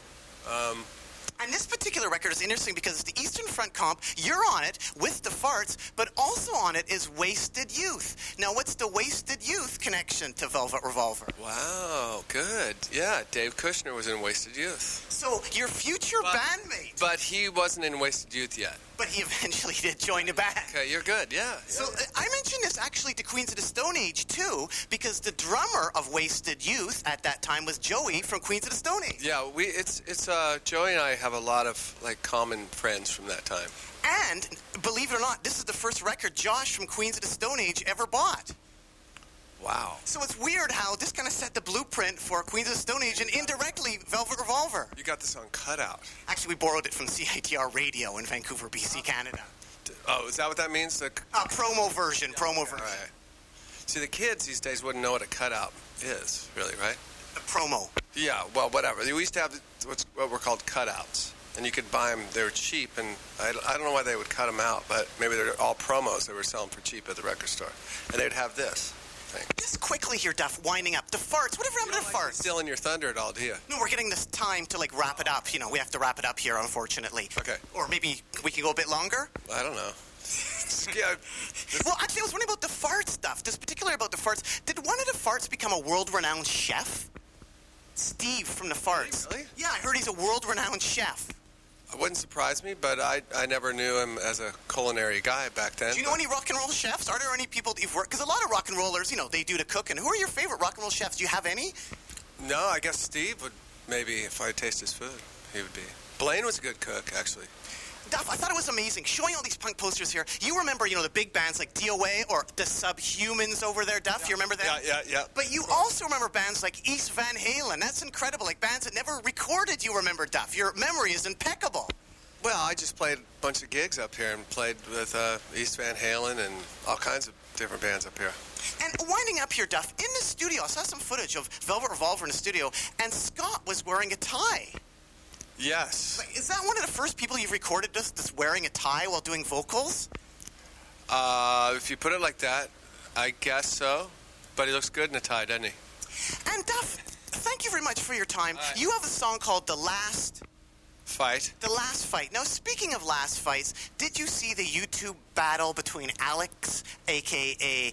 And this particular record is interesting because it's the Eastern Front comp. You're on it with the Farts, but also on it is Wasted Youth. Now, what's the Wasted Youth connection to Velvet Revolver? Wow, good. Yeah, Dave Kushner was in Wasted Youth. So your future bandmate. But he wasn't in Wasted Youth yet. But he eventually did join the band. Okay, you're good, yeah. So I mentioned this actually to Queens of the Stone Age, too, because the drummer of Wasted Youth at that time was Joey from Queens of the Stone Age. Yeah, it's Joey and I have a lot of, common friends from that time. And, believe it or not, this is the first record Josh from Queens of the Stone Age ever bought. Wow. So it's weird how this kind of set the blueprint for Queens of the Stone Age and indirectly Velvet Revolver. You got this on cutout. Actually, we borrowed it from CITR Radio in Vancouver, BC, Canada. Oh, is that what that means? Promo version, version. Right. See, the kids these days wouldn't know what a cutout is, really, right? A promo. Yeah, well, whatever. We used to have what were called cutouts, and you could buy them. They were cheap, and I don't know why they would cut them out, but maybe they're all promos they were selling for cheap at the record store. And they'd have this. Just quickly here, Duff, winding up. The farts. Whatever happened to the farts? Stealing your thunder at all, do you? No, we're getting this time to, wrap it up. We have to wrap it up here, unfortunately. Okay. Or maybe we can go a bit longer? I don't know. Well, actually, I was wondering about the farts stuff. This particular about the farts. Did one of the farts become a world-renowned chef? Steve from the farts. Really? Yeah, I heard he's a world-renowned chef. It wouldn't surprise me, but I never knew him as a culinary guy back then. Do you know any rock and roll chefs? Are there any people that you've worked? Because a lot of rock and rollers, they do the cooking. Who are your favorite rock and roll chefs? Do you have any? No, I guess Steve would maybe, if I taste his food, he would be. Blaine was a good cook, actually. Duff, I thought it was amazing. Showing all these punk posters here. You remember, the big bands like DOA or the Subhumans over there, Duff? Yeah. You remember that? Yeah. But you also remember bands like East Van Halen. That's incredible. Bands that never recorded, you remember, Duff. Your memory is impeccable. Well, I just played a bunch of gigs up here and played with East Van Halen and all kinds of different bands up here. And winding up here, Duff, in the studio, I saw some footage of Velvet Revolver in the studio, and Scott was wearing a tie. Yes. Like, is that one of the first people you've recorded that's wearing a tie while doing vocals? If you put it like that, I guess so. But he looks good in a tie, doesn't he? And Duff, thank you very much for your time. You have a song called The Last... Fight. The Last Fight. Now, speaking of last fights, did you see the YouTube battle between Alex, a.k.a.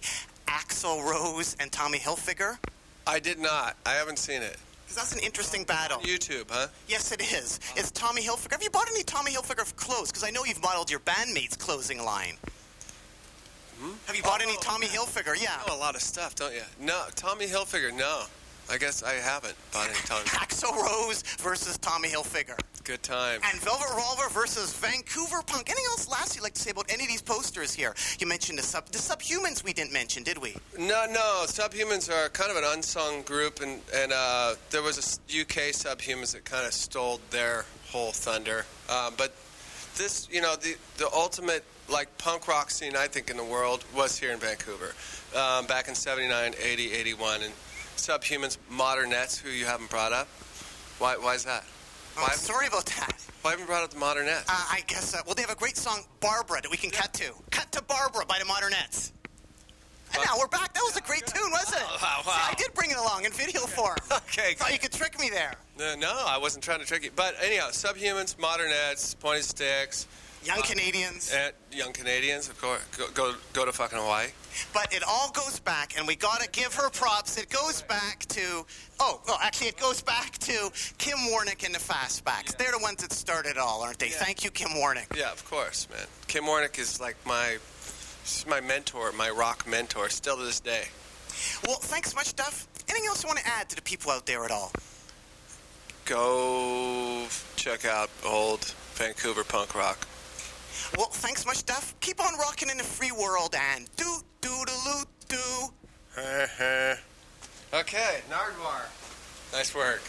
Axl Rose, and Tommy Hilfiger? I did not. I haven't seen it. That's an interesting battle. On YouTube, huh? Yes, it is. It's Tommy Hilfiger. Have you bought any Tommy Hilfiger clothes? Because I know you've modeled your bandmate's clothing line. Hmm? Have you bought any Tommy Hilfiger? Yeah. You know a lot of stuff, don't you? No, Tommy Hilfiger, no. I guess I haven't bought any Tommy Axl Rose versus Tommy Hilfiger. Good time. And Velvet Revolver versus Vancouver Punk. Anything else last you'd like to say about any of these posters here? You mentioned the Subhumans we didn't mention, did we? No. Subhumans are kind of an unsung group, and there was a UK Subhumans that kind of stole their whole thunder. But this, you know, the ultimate, like, punk rock scene, I think, in the world was here in Vancouver back in 79, 80, 81. And Subhumans, Modernettes, who you haven't brought up. Why is that? I'm sorry about that. Why haven't you brought up the Modernettes? I guess, well, they have a great song, Barbara, that we can cut to. Cut to Barbara by the Modernettes. And now we're back. That was a great tune, wasn't it? Wow. See, I did bring it along in video form. Okay. Thought you could trick me there. No, I wasn't trying to trick you. But anyhow, Subhumans, Modernettes, Pointed Sticks. Young Canadians. Young Canadians, of course. Go to fucking Hawaii. But it all goes back, and we got to give her props. It goes back to... it goes back to Kim Warnick and the Fastbacks. Yeah. They're the ones that started it all, aren't they? Yeah. Thank you, Kim Warnick. Yeah, of course, man. Kim Warnick is like my mentor, my rock mentor, still to this day. Well, thanks much, Duff. Anything else you want to add to the people out there at all? Go check out old Vancouver punk rock. Well, thanks much, Duff. Keep on rocking in the free world and do-do-do-do. Okay, Nardwuar. Nice work.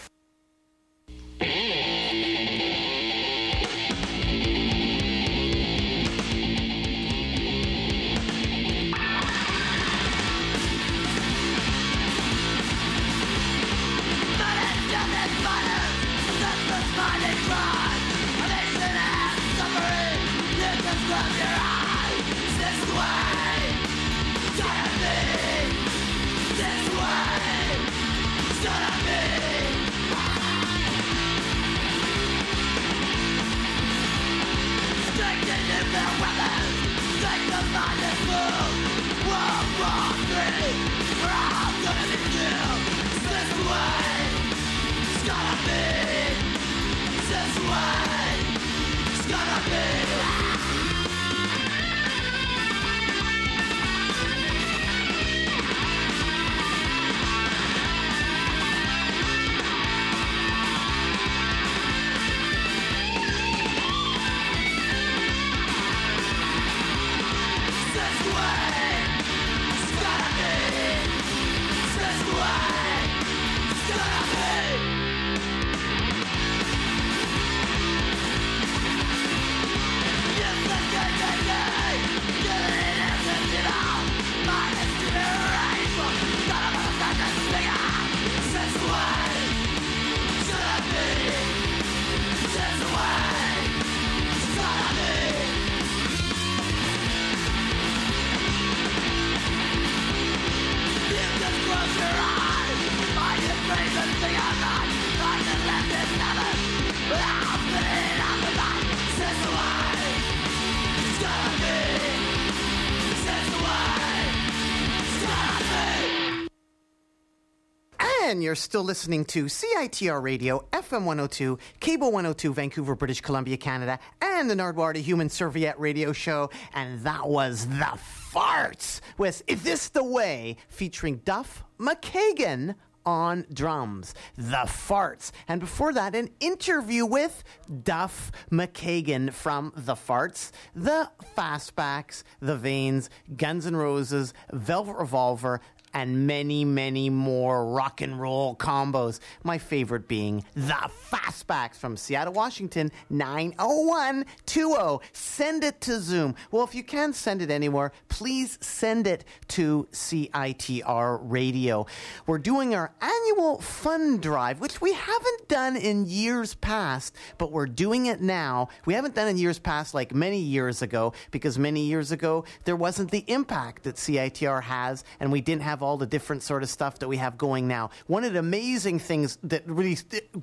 And you're still listening to CITR Radio, FM 102, Cable 102, Vancouver, British Columbia, Canada, and the Nardwuar the Human Serviette Radio Show. And that was The Farts with Is This The Way? Featuring Duff McKagan on drums. The Farts. And before that, an interview with Duff McKagan from The Farts, The Fastbacks, The Veins, Guns N' Roses, Velvet Revolver, and many, many more rock and roll combos. My favorite being The Fastbacks from Seattle, Washington, 90120. Send it to Zoom. Well, if you can send it anywhere, please send it to CITR Radio. We're doing our annual fund drive, which we haven't done in years past, but we're doing it now. We haven't done in years past like many years ago, because many years ago, there wasn't the impact that CITR has, and we didn't have all the different sort of stuff that we have going now. One of the amazing things that really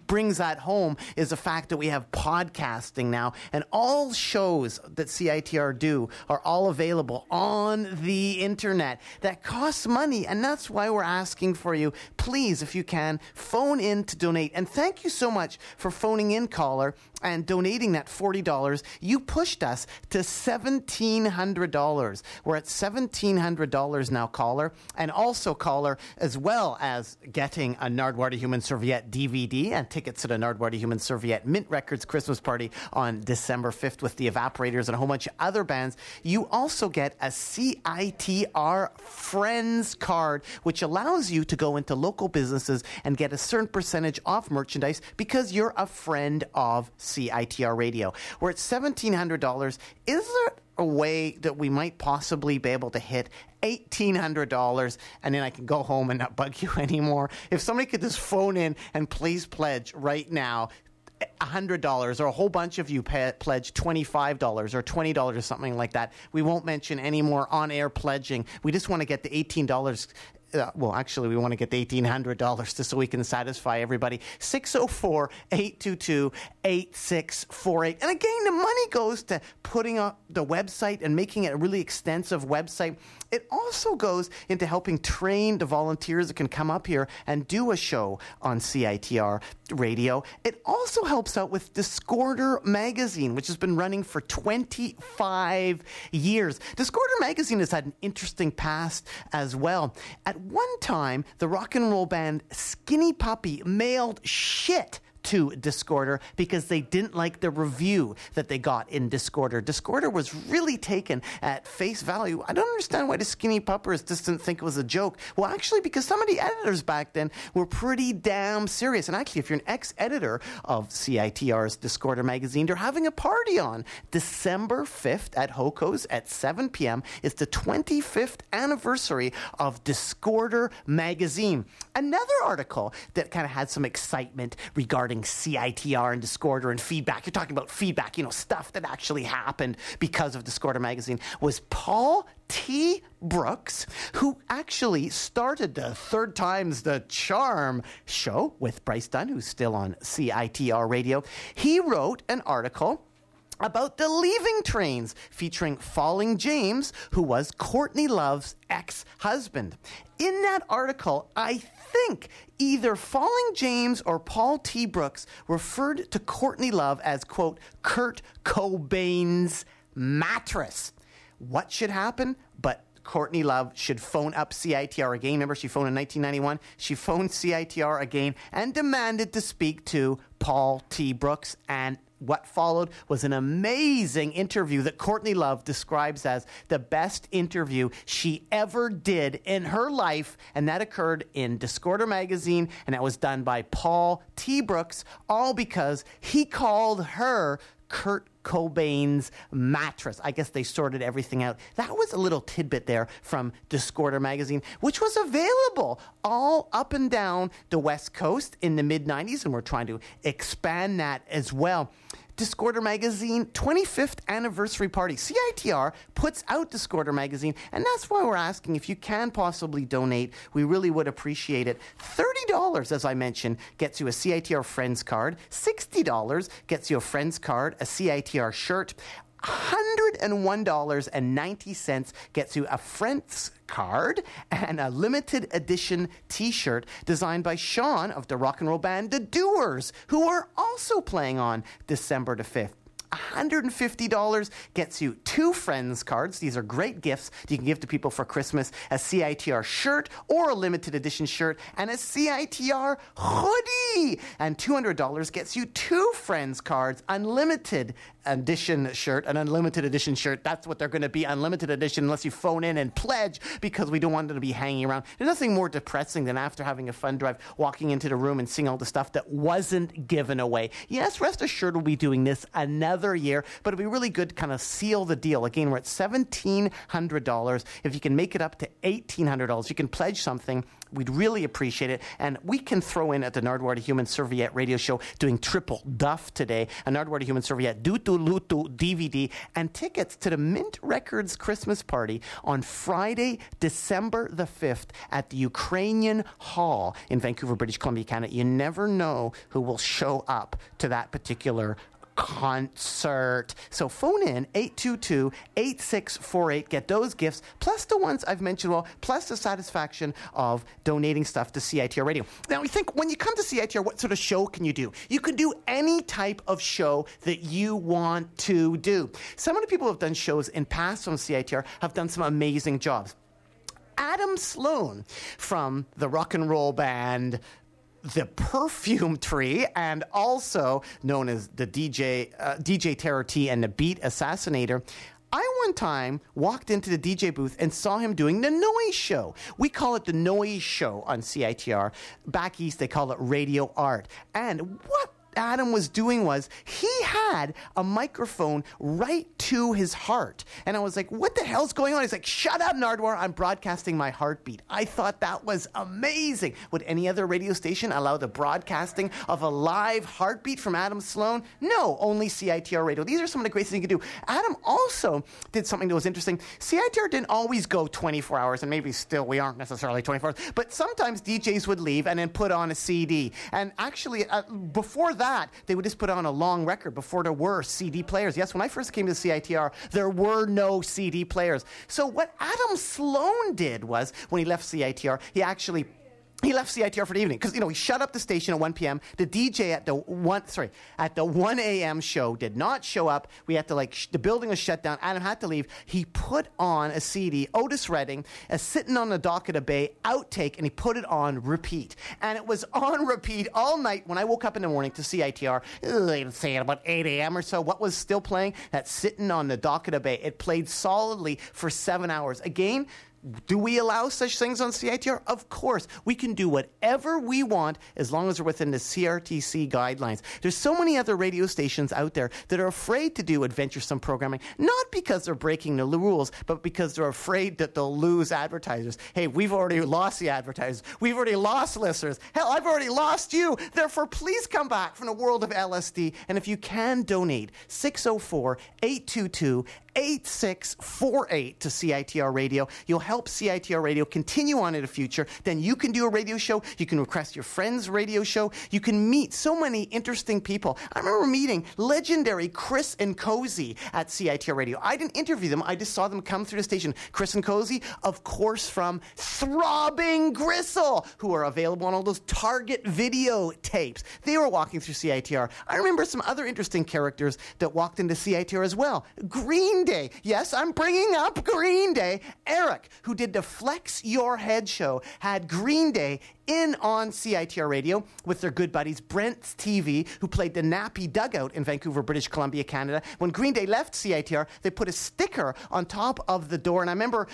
brings that home is the fact that we have podcasting now, and all shows that CITR do are all available on the internet. That costs money, and that's why we're asking for you, please, if you can, phone in to donate. And thank you so much for phoning in, caller, and donating that $40. You pushed us to $1,700. We're at $1,700 now, caller, and also, caller, as well as getting a Nardwuar to Human Serviette DVD and tickets to the Nardwuar to Human Serviette Mint Records Christmas party on December 5th with the Evaporators and a whole bunch of other bands. You also get a CITR Friends card, which allows you to go into local businesses and get a certain percentage off merchandise because you're a friend of CITR Radio. We're at $1,700. Is there a way that we might possibly be able to hit $1,800, and then I can go home and not bug you anymore? If somebody could just phone in and please pledge right now $100, or a whole bunch of you pledge $25 or $20 or something like that. We won't mention any more on-air pledging. We just want to get the $18. Well, actually, we want to get the $1,800 just so we can satisfy everybody. 604-822-8648. And again, the money goes to putting up the website and making it a really extensive website. It also goes into helping train the volunteers that can come up here and do a show on CITR Radio. It also helps out with Discorder Magazine, which has been running for 25 years. Discorder Magazine has had an interesting past as well. At one time, the rock and roll band Skinny Puppy mailed shit to Discorder because they didn't like the review that they got in Discorder. Discorder was really taken at face value. I don't understand why the Skinny Puppers just didn't think it was a joke. Well, actually, because some of the editors back then were pretty damn serious. And actually, if you're an ex-editor of CITR's Discorder magazine, they're having a party on December 5th at Hoko's at 7 p.m. It's the 25th anniversary of Discorder magazine. Another article that kind of had some excitement regarding CITR and Discorder and feedback. You're talking about feedback, you know, stuff that actually happened because of Discorder magazine, was Paul T. Brooks, who actually started the Third Time's the Charm show with Bryce Dunn, who's still on CITR Radio. He wrote an article about the Leaving Trains featuring Falling James, who was Courtney Love's ex-husband. In that article, I think either Falling James or Paul T. Brooks referred to Courtney Love as, quote, Kurt Cobain's mattress. What should happen? But Courtney Love should phone up CITR again. Remember, she phoned in 1991. She phoned CITR again and demanded to speak to Paul T. Brooks, and what followed was an amazing interview that Courtney Love describes as the best interview she ever did in her life, and that occurred in Discorder magazine, and that was done by Paul T. Brooks, all because he called her Kurt Cobain's mattress. I guess they sorted everything out. That was a little tidbit there from Discorder magazine, which was available all up and down the West Coast in the mid-90s, and we're trying to expand that as well. Discorder magazine 25th anniversary party. CITR puts out Discorder magazine, and that's why we're asking if you can possibly donate. We really would appreciate it. $30, as I mentioned, gets you a CITR Friends card. $60 gets you a Friends card, a CITR shirt. $101.90 gets you a Friends card and a limited edition t-shirt designed by Sean of the rock and roll band The Doers, who are also playing on December the 5th. $150 gets you two Friends cards. These are great gifts you can give to people for Christmas. A CITR shirt or a limited edition shirt and a CITR hoodie. And $200 gets you two Friends cards, unlimited edition shirt, an unlimited edition shirt. That's what they're going to be, unlimited edition, unless you phone in and pledge, because we don't want them to be hanging around. There's nothing more depressing than after having a fun drive, walking into the room and seeing all the stuff that wasn't given away. Yes, rest assured we'll be doing this another year, but it'll be really good to kind of seal the deal. Again, we're at $1,700. If you can make it up to $1,800, you can pledge something. We'd really appreciate it. And we can throw in at the Nardwuar to Human Serviette radio show doing triple Duff today, a Nardwuar to Human Serviette Dutu Lutu DVD, and tickets to the Mint Records Christmas party on Friday, December the 5th at the Ukrainian Hall in Vancouver, British Columbia, Canada. You never know who will show up to that particular concert. So phone in 822-8648. Get those gifts, plus the ones I've mentioned, well, plus the satisfaction of donating stuff to CITR Radio. Now, we think when you come to CITR, what sort of show can you do? You can do any type of show that you want to do. Some of the people who have done shows in past on CITR have done some amazing jobs. Adam Sloan from the rock and roll band The Perfume Tree, and also known as the DJ Terror T and the Beat Assassinator. I one time walked into the DJ booth and saw him doing the Noise Show. We call it the Noise Show on CITR. Back east, they call it Radio Art. And what Adam was doing was he had a microphone right to his heart. And I was like, what the hell's going on? He's like, shut up, Nardwuar, I'm broadcasting my heartbeat. I thought that was amazing. Would any other radio station allow the broadcasting of a live heartbeat from Adam Sloan? No, only CITR Radio. These are some of the greatest things you can do. Adam also did something that was interesting. CITR didn't always go 24 hours, and maybe still we aren't necessarily 24 hours, but sometimes DJs would leave and then put on a CD. And actually, before that, they would just put on a long record before there were CD players. Yes, when I first came to CITR, there were no CD players. So what Adam Sloan did was, when he left CITR, he left CITR for the evening because, you know, he shut up the station at 1 p.m. The DJ at the 1 a.m. show did not show up. We had to, the building was shut down. Adam had to leave. He put on a CD, Otis Redding, Sitting on the Dock of the Bay, outtake, and he put it on repeat. And it was on repeat all night. When I woke up in the morning to CITR, they'd say at about 8 a.m. or so, what was still playing? That Sitting on the Dock of the Bay. It played solidly for 7 hours. Again, do we allow such things on CITR? Of course. We can do whatever we want as long as we're within the CRTC guidelines. There's so many other radio stations out there that are afraid to do adventuresome programming, not because they're breaking the rules, but because they're afraid that they'll lose advertisers. Hey, we've already lost the advertisers. We've already lost listeners. Hell, I've already lost you. Therefore, please come back from the world of LSD. And if you can donate, 604-822-8648 to CITR Radio. You'll help CITR Radio continue on in the future. Then you can do a radio show. You can request your friend's radio show. You can meet so many interesting people. I remember meeting legendary Chris and Cozy at CITR Radio. I didn't interview them. I just saw them come through the station. Chris and Cozy, of course, from Throbbing Gristle, who are available on all those Target video tapes. They were walking through CITR. I remember some other interesting characters that walked into CITR as well. Green Day. Yes, I'm bringing up Green Day. Eric, who did the Flex Your Head show, had Green Day in on CITR Radio with their good buddies Brent's TV, who played the Nappy Dugout in Vancouver, British Columbia, Canada. When Green Day left CITR, they put a sticker on top of the door. And I remember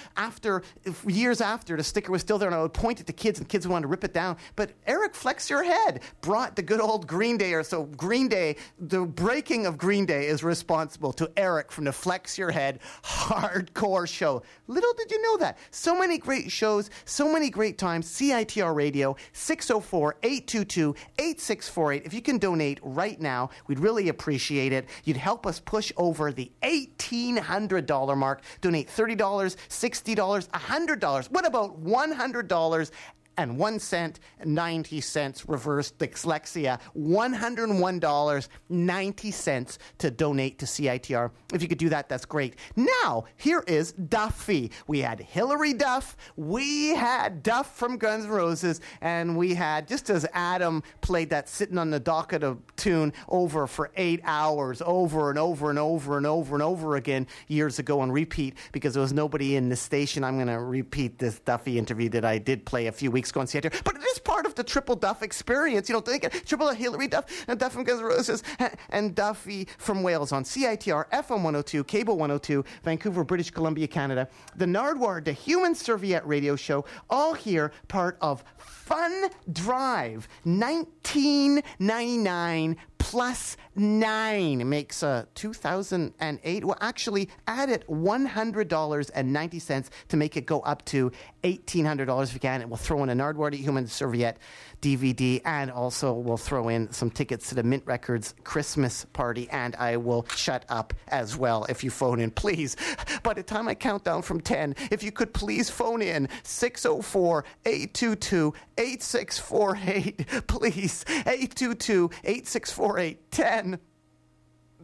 years after, the sticker was still there, and I would point it to kids, and kids wanted to rip it down. But Eric Flex Your Head brought the good old Green Day. So Green Day, the breaking of Green Day is responsible to Eric from the Flex Your Head hardcore show. Little did you know that. So many great shows, so many great times. CITR Radio, 604-822-8648. If you can donate right now, we'd really appreciate it. You'd help us push over the $1,800 mark. Donate $30, $60, $100. What about $100? And 1 cent, 90 cents, reverse dyslexia, $101.90 to donate to CITR. If you could do that, that's great. Now, here is Duffy. We had Hilary Duff, we had Duff from Guns N' Roses, and we had, just as Adam played that Sitting on the Dock of the tune over for 8 hours, over and over and over and over and over again years ago on repeat, because there was nobody in the station. I'm going to repeat this Duffy interview that I did play a few weeks ago on CITR, but it is part of of the Triple Duff experience. You don't think it. Triple Duff, Hilary Duff, and Duff from Guns N' Roses, and Duffy from Wales on CITR, FM 102, Cable 102, Vancouver, British Columbia, Canada. The Nardwuar, the Human Serviette Radio Show, all here, part of Fun Drive, 1999 plus 9 makes 2008. Well, actually, add it $100.90 to make it go up to $1,800 if you can. And we'll throw in a Nardwuar the Human Serviette DVD, and also we'll throw in some tickets to the Mint Records Christmas party. And I will shut up as well if you phone in, please. By the time I count down from 10, if you could please phone in 604-822-8648, please. 822-8648. 4, 8, 10,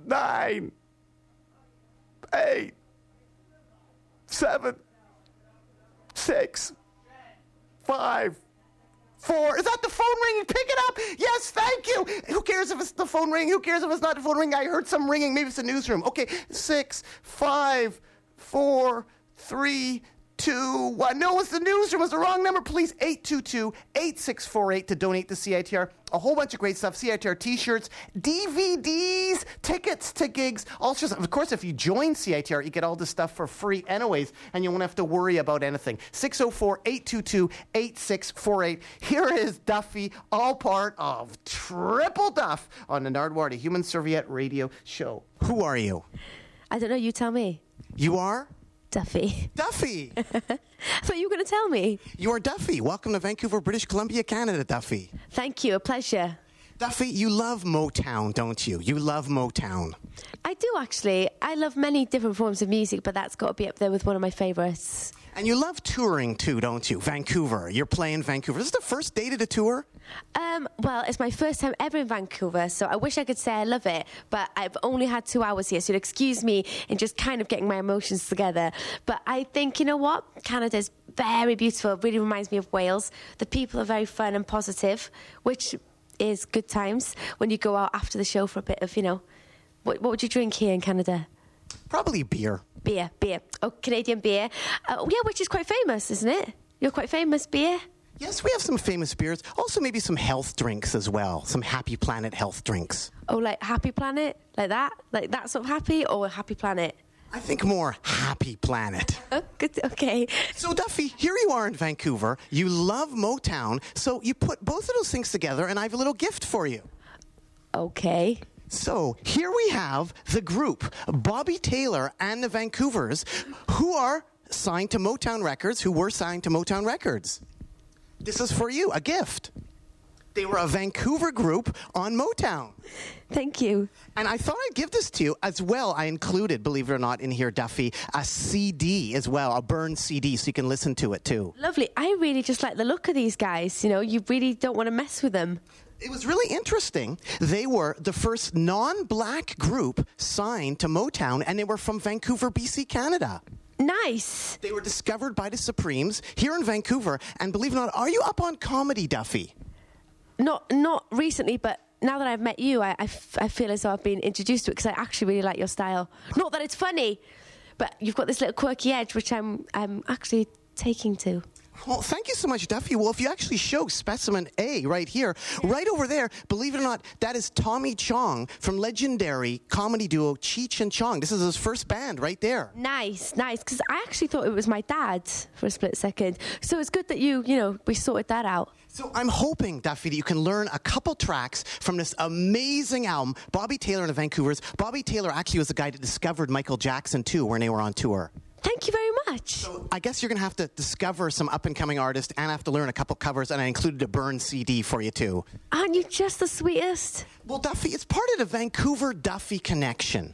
9, 8, 7, 6, 5, 4. Is that the phone ringing? Pick it up. Yes, thank you. Who cares if it's the phone ringing? Who cares if it's not the phone ringing? I heard some ringing. Maybe it's the newsroom. Okay, 6, 5, 4, 3, 2, 1. No, it's the newsroom. It's the wrong number. Please, 822-8648 to donate to CITR. A whole bunch of great stuff. CITR T-shirts, DVDs, tickets to gigs, all sorts. Of course, if you join CITR, you get all this stuff for free anyways, and you won't have to worry about anything. 604-822-8648. Here is Duffy, all part of Triple Duff on the Nardwuar, the Human Serviette Radio Show. Who are you? I don't know. You tell me. You are? Duffy. Duffy! I thought you were going to tell me. You are Duffy. Welcome to Vancouver, British Columbia, Canada, Duffy. Thank you. A pleasure. Duffy, you love Motown, don't you? You love Motown. I do, actually. I love many different forms of music, but that's got to be up there with one of my favorites. And you love touring, too, don't you? Vancouver. You're playing Vancouver. Is this the first date of the tour? Well, it's my first time ever in Vancouver, so I wish I could say I love it, but I've only had 2 hours here, so you'll excuse me in just kind of getting my emotions together. But I think, you know what? Canada's very beautiful. It really reminds me of Wales. The people are very fun and positive, which is good times when you go out after the show for a bit of, you know... What would you drink here in Canada? Probably beer. Beer. Oh, Canadian beer. Yeah, which is quite famous, isn't it? You're quite famous, beer? Yes, we have some famous beers. Also, maybe some health drinks as well. Some Happy Planet health drinks. Oh, like Happy Planet? Like that? Like that sort of happy or Happy Planet? I think more Happy Planet. Oh, good. Okay. So, Duffy, here you are in Vancouver. You love Motown. So you put both of those things together, and I have a little gift for you. Okay. So, here we have the group, Bobby Taylor and the Vancouvers, who are signed to Motown Records, who were signed to Motown Records. This is for you, a gift. They were a Vancouver group on Motown. Thank you. And I thought I'd give this to you as well. I included, believe it or not, in here, Duffy, a CD as well, a burned CD, so you can listen to it too. Lovely. I really just like the look of these guys. You know, you really don't want to mess with them. It was really interesting. They were the first non-black group signed to Motown, and they were from Vancouver, BC, Canada. Nice. They were discovered by the Supremes here in Vancouver, and believe it or not, are you up on comedy, Duffy? Not recently, but now that I've met you, I feel as though I've been introduced to it, because I actually really like your style. Not that it's funny, but you've got this little quirky edge, which I'm actually taking to. Well, thank you so much, Duffy. Well, if you actually show specimen A right here, right over there, believe it or not, that is Tommy Chong from legendary comedy duo Cheech and Chong. This is his first band right there. Nice, because I actually thought it was my dad for a split second. So it's good that we sorted that out. So I'm hoping, Duffy, that you can learn a couple tracks from this amazing album, Bobby Taylor and the Vancouvers. Bobby Taylor actually was the guy that discovered Michael Jackson, too, when they were on tour. Thank you very much. So I guess you're going to have to discover some up-and-coming artists and have to learn a couple covers, and I included a burn CD for you, too. Aren't you just the sweetest? Well, Duffy, it's part of the Vancouver Duffy connection.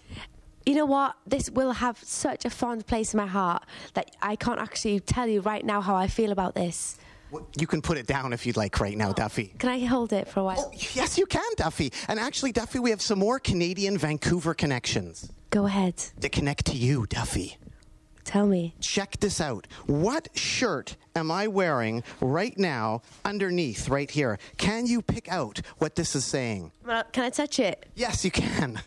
You know what? This will have such a fond place in my heart that I can't actually tell you right now how I feel about this. Well, you can put it down if you'd like right now, Duffy. Can I hold it for a while? Oh, yes, you can, Duffy. And actually, Duffy, we have some more Canadian Vancouver connections. Go ahead. They connect to you, Duffy. Tell me. Check this out. What shirt am I wearing right now underneath right here? Can you pick out what this is saying? Well, can I touch it? Yes, you can.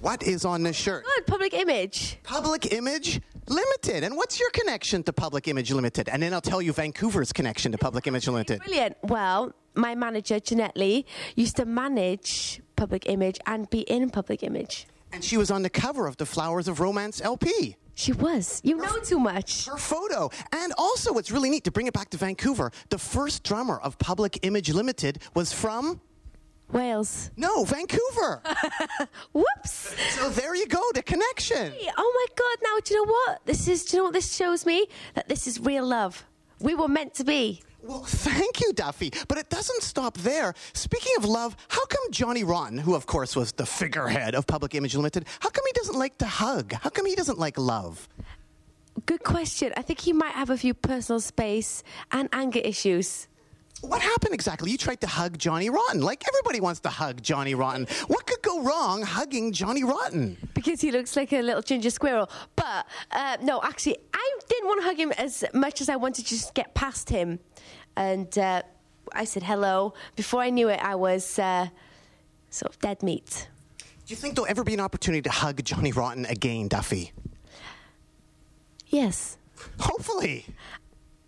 What is on this shirt? Good. Public image. Public image? Limited. And what's your connection to Public Image Limited? And then I'll tell you Vancouver's connection to Public Image Limited. Brilliant. Well, my manager, Jeanette Lee, used to manage Public Image and be in Public Image. And she was on the cover of the Flowers of Romance LP. She was. You know too much. Her photo. And also, what's really neat, to bring it back to Vancouver, the first drummer of Public Image Limited was from... Wales. No, Vancouver. Whoops. So there you go, the connection. Hey, oh, my God. Now, do you know what? Do you know what this shows me? That this is real love. We were meant to be. Well, thank you, Duffy. But it doesn't stop there. Speaking of love, how come Johnny Rotten, who, of course, was the figurehead of Public Image Limited, how come he doesn't like to hug? How come he doesn't like love? Good question. I think he might have a few personal space and anger issues. What happened exactly? You tried to hug Johnny Rotten. Like, everybody wants to hug Johnny Rotten. What could go wrong hugging Johnny Rotten? Because he looks like a little ginger squirrel. But, no, actually, I didn't want to hug him as much as I wanted to just get past him. And I said hello. Before I knew it, I was sort of dead meat. Do you think there'll ever be an opportunity to hug Johnny Rotten again, Duffy? Yes. Hopefully.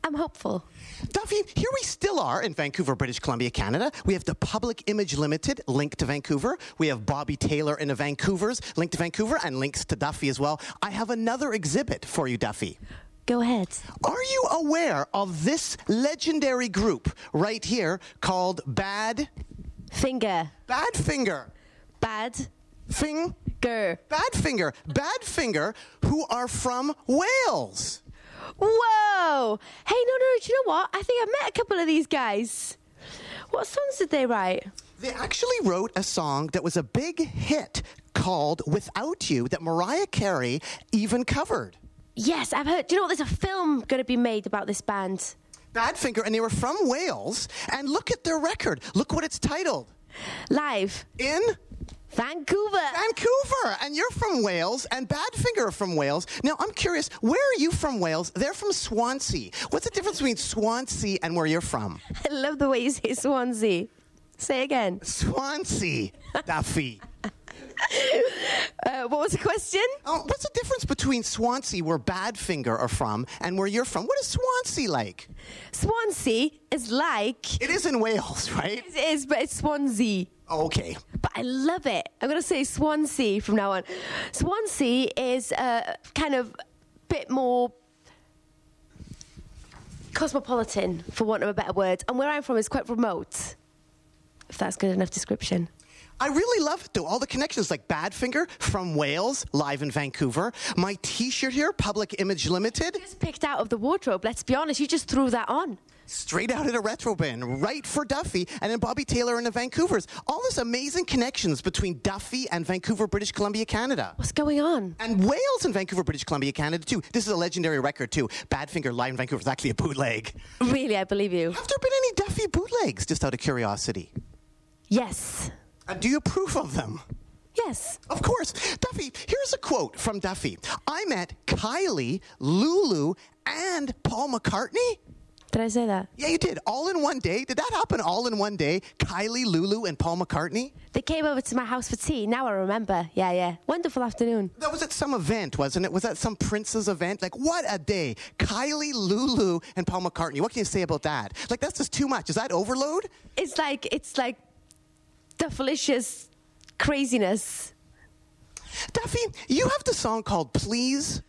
I'm hopeful. Duffy, here we still are in Vancouver, British Columbia, Canada. We have the Public Image Limited, linked to Vancouver. We have Bobby Taylor and the Vancouvers, linked to Vancouver, and links to Duffy as well. I have another exhibit for you, Duffy. Go ahead. Are you aware of this legendary group right here called Bad... Finger. Bad Finger. Bad... Finger. Bad Finger. Bad Finger, who are from Wales. Whoa! Hey, no, do you know what? I think I've met a couple of these guys. What songs did they write? They actually wrote a song that was a big hit called Without You that Mariah Carey even covered. Yes, I've heard. Do you know what? There's a film going to be made about this band. Badfinger, and they were from Wales. And look at their record. Look what it's titled. Live. In... Vancouver. Vancouver. And you're from Wales, and Badfinger are from Wales. Now, I'm curious, where are you from Wales? They're from Swansea. What's the difference between Swansea and where you're from? I love the way you say Swansea. Say again. Swansea, Duffy. What was the question? Oh, what's the difference between Swansea, where Badfinger are from, and where you're from? What is Swansea like? Swansea is like... It is in Wales, right? It is, but it's Swansea. Okay. But I love it. I'm going to say Swansea from now on. Swansea is kind of a bit more cosmopolitan, for want of a better word. And where I'm from is quite remote, if that's good enough description. I really love it, though. All the connections, like Badfinger from Wales, live in Vancouver. My T-shirt here, Public Image Limited. Just picked out of the wardrobe, let's be honest. You just threw that on. Straight out of the retro bin, right for Duffy, and then Bobby Taylor and the Vancouvers. All this amazing connections between Duffy and Vancouver, British Columbia, Canada. What's going on? And Wales and Vancouver, British Columbia, Canada, too. This is a legendary record, too. Badfinger live in Vancouver is actually a bootleg. Really? I believe you. Have there been any Duffy bootlegs, just out of curiosity? Yes. Do you approve of them? Yes. Of course. Duffy, here's a quote from Duffy. I met Kylie, Lulu, and Paul McCartney. Did I say that? Yeah, you did. All in one day? Did that happen all in one day? Kylie, Lulu, and Paul McCartney? They came over to my house for tea. Now I remember. Yeah, yeah. Wonderful afternoon. That was at some event, wasn't it? Was that some Prince's event? Like, what a day. Kylie, Lulu, and Paul McCartney. What can you say about that? Like, that's just too much. Is that overload? It's like Duffalicious craziness. Duffy, you have the song called Please...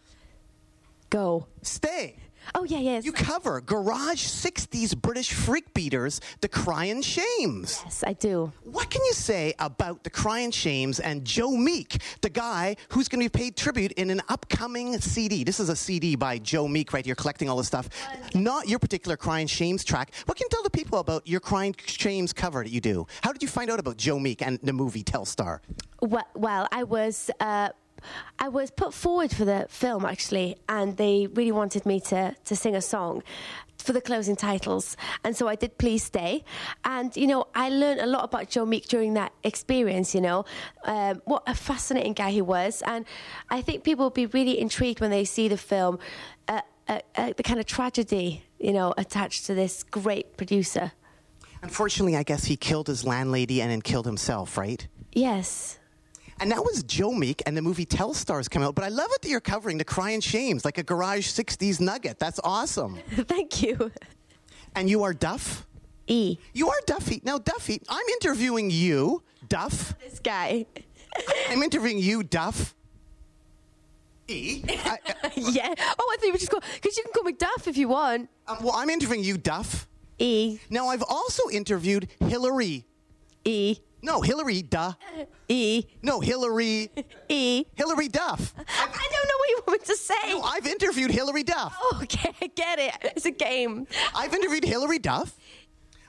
Go. Stay. Oh, yeah, yeah. You cover garage 60s British freak beaters, the Cryin' Shames. Yes, I do. What can you say about the Cryin' Shames and Joe Meek, the guy who's going to be paid tribute in an upcoming CD? This is a CD by Joe Meek right here, collecting all this stuff. Not your particular Cryin' Shames track. What can you tell the people about your Cryin' Shames cover that you do? How did you find out about Joe Meek and the movie Telstar? Well, I was put forward for the film, actually, and they really wanted me to sing a song for the closing titles. And so I did Please Stay. And, you know, I learned a lot about Joe Meek during that experience, you know. What a fascinating guy he was. And I think people will be really intrigued when they see the film, the kind of tragedy, you know, attached to this great producer. Unfortunately, I guess he killed his landlady and then killed himself, right? Yes. And that was Joe Meek, and the movie Telstars came out. But I love it that you're covering The Crying Shames, like a garage 60s nugget. That's awesome. Thank you. And you are Duff? E. You are Duffy. Now, Duffy, I'm interviewing you, Duff. This guy. I'm interviewing you, Duff. E. Yeah. Oh, I thought you were just called, because you can call me Duff if you want. Well, I'm interviewing you, Duff. E. Now, I've also interviewed Hilary. E. No, Hilary Duff. E. No, Hilary. E. Hilary Duff. I don't know what you want me to say. No, I've interviewed Hilary Duff. Oh, okay, I get it. It's a game. I've interviewed Hilary Duff.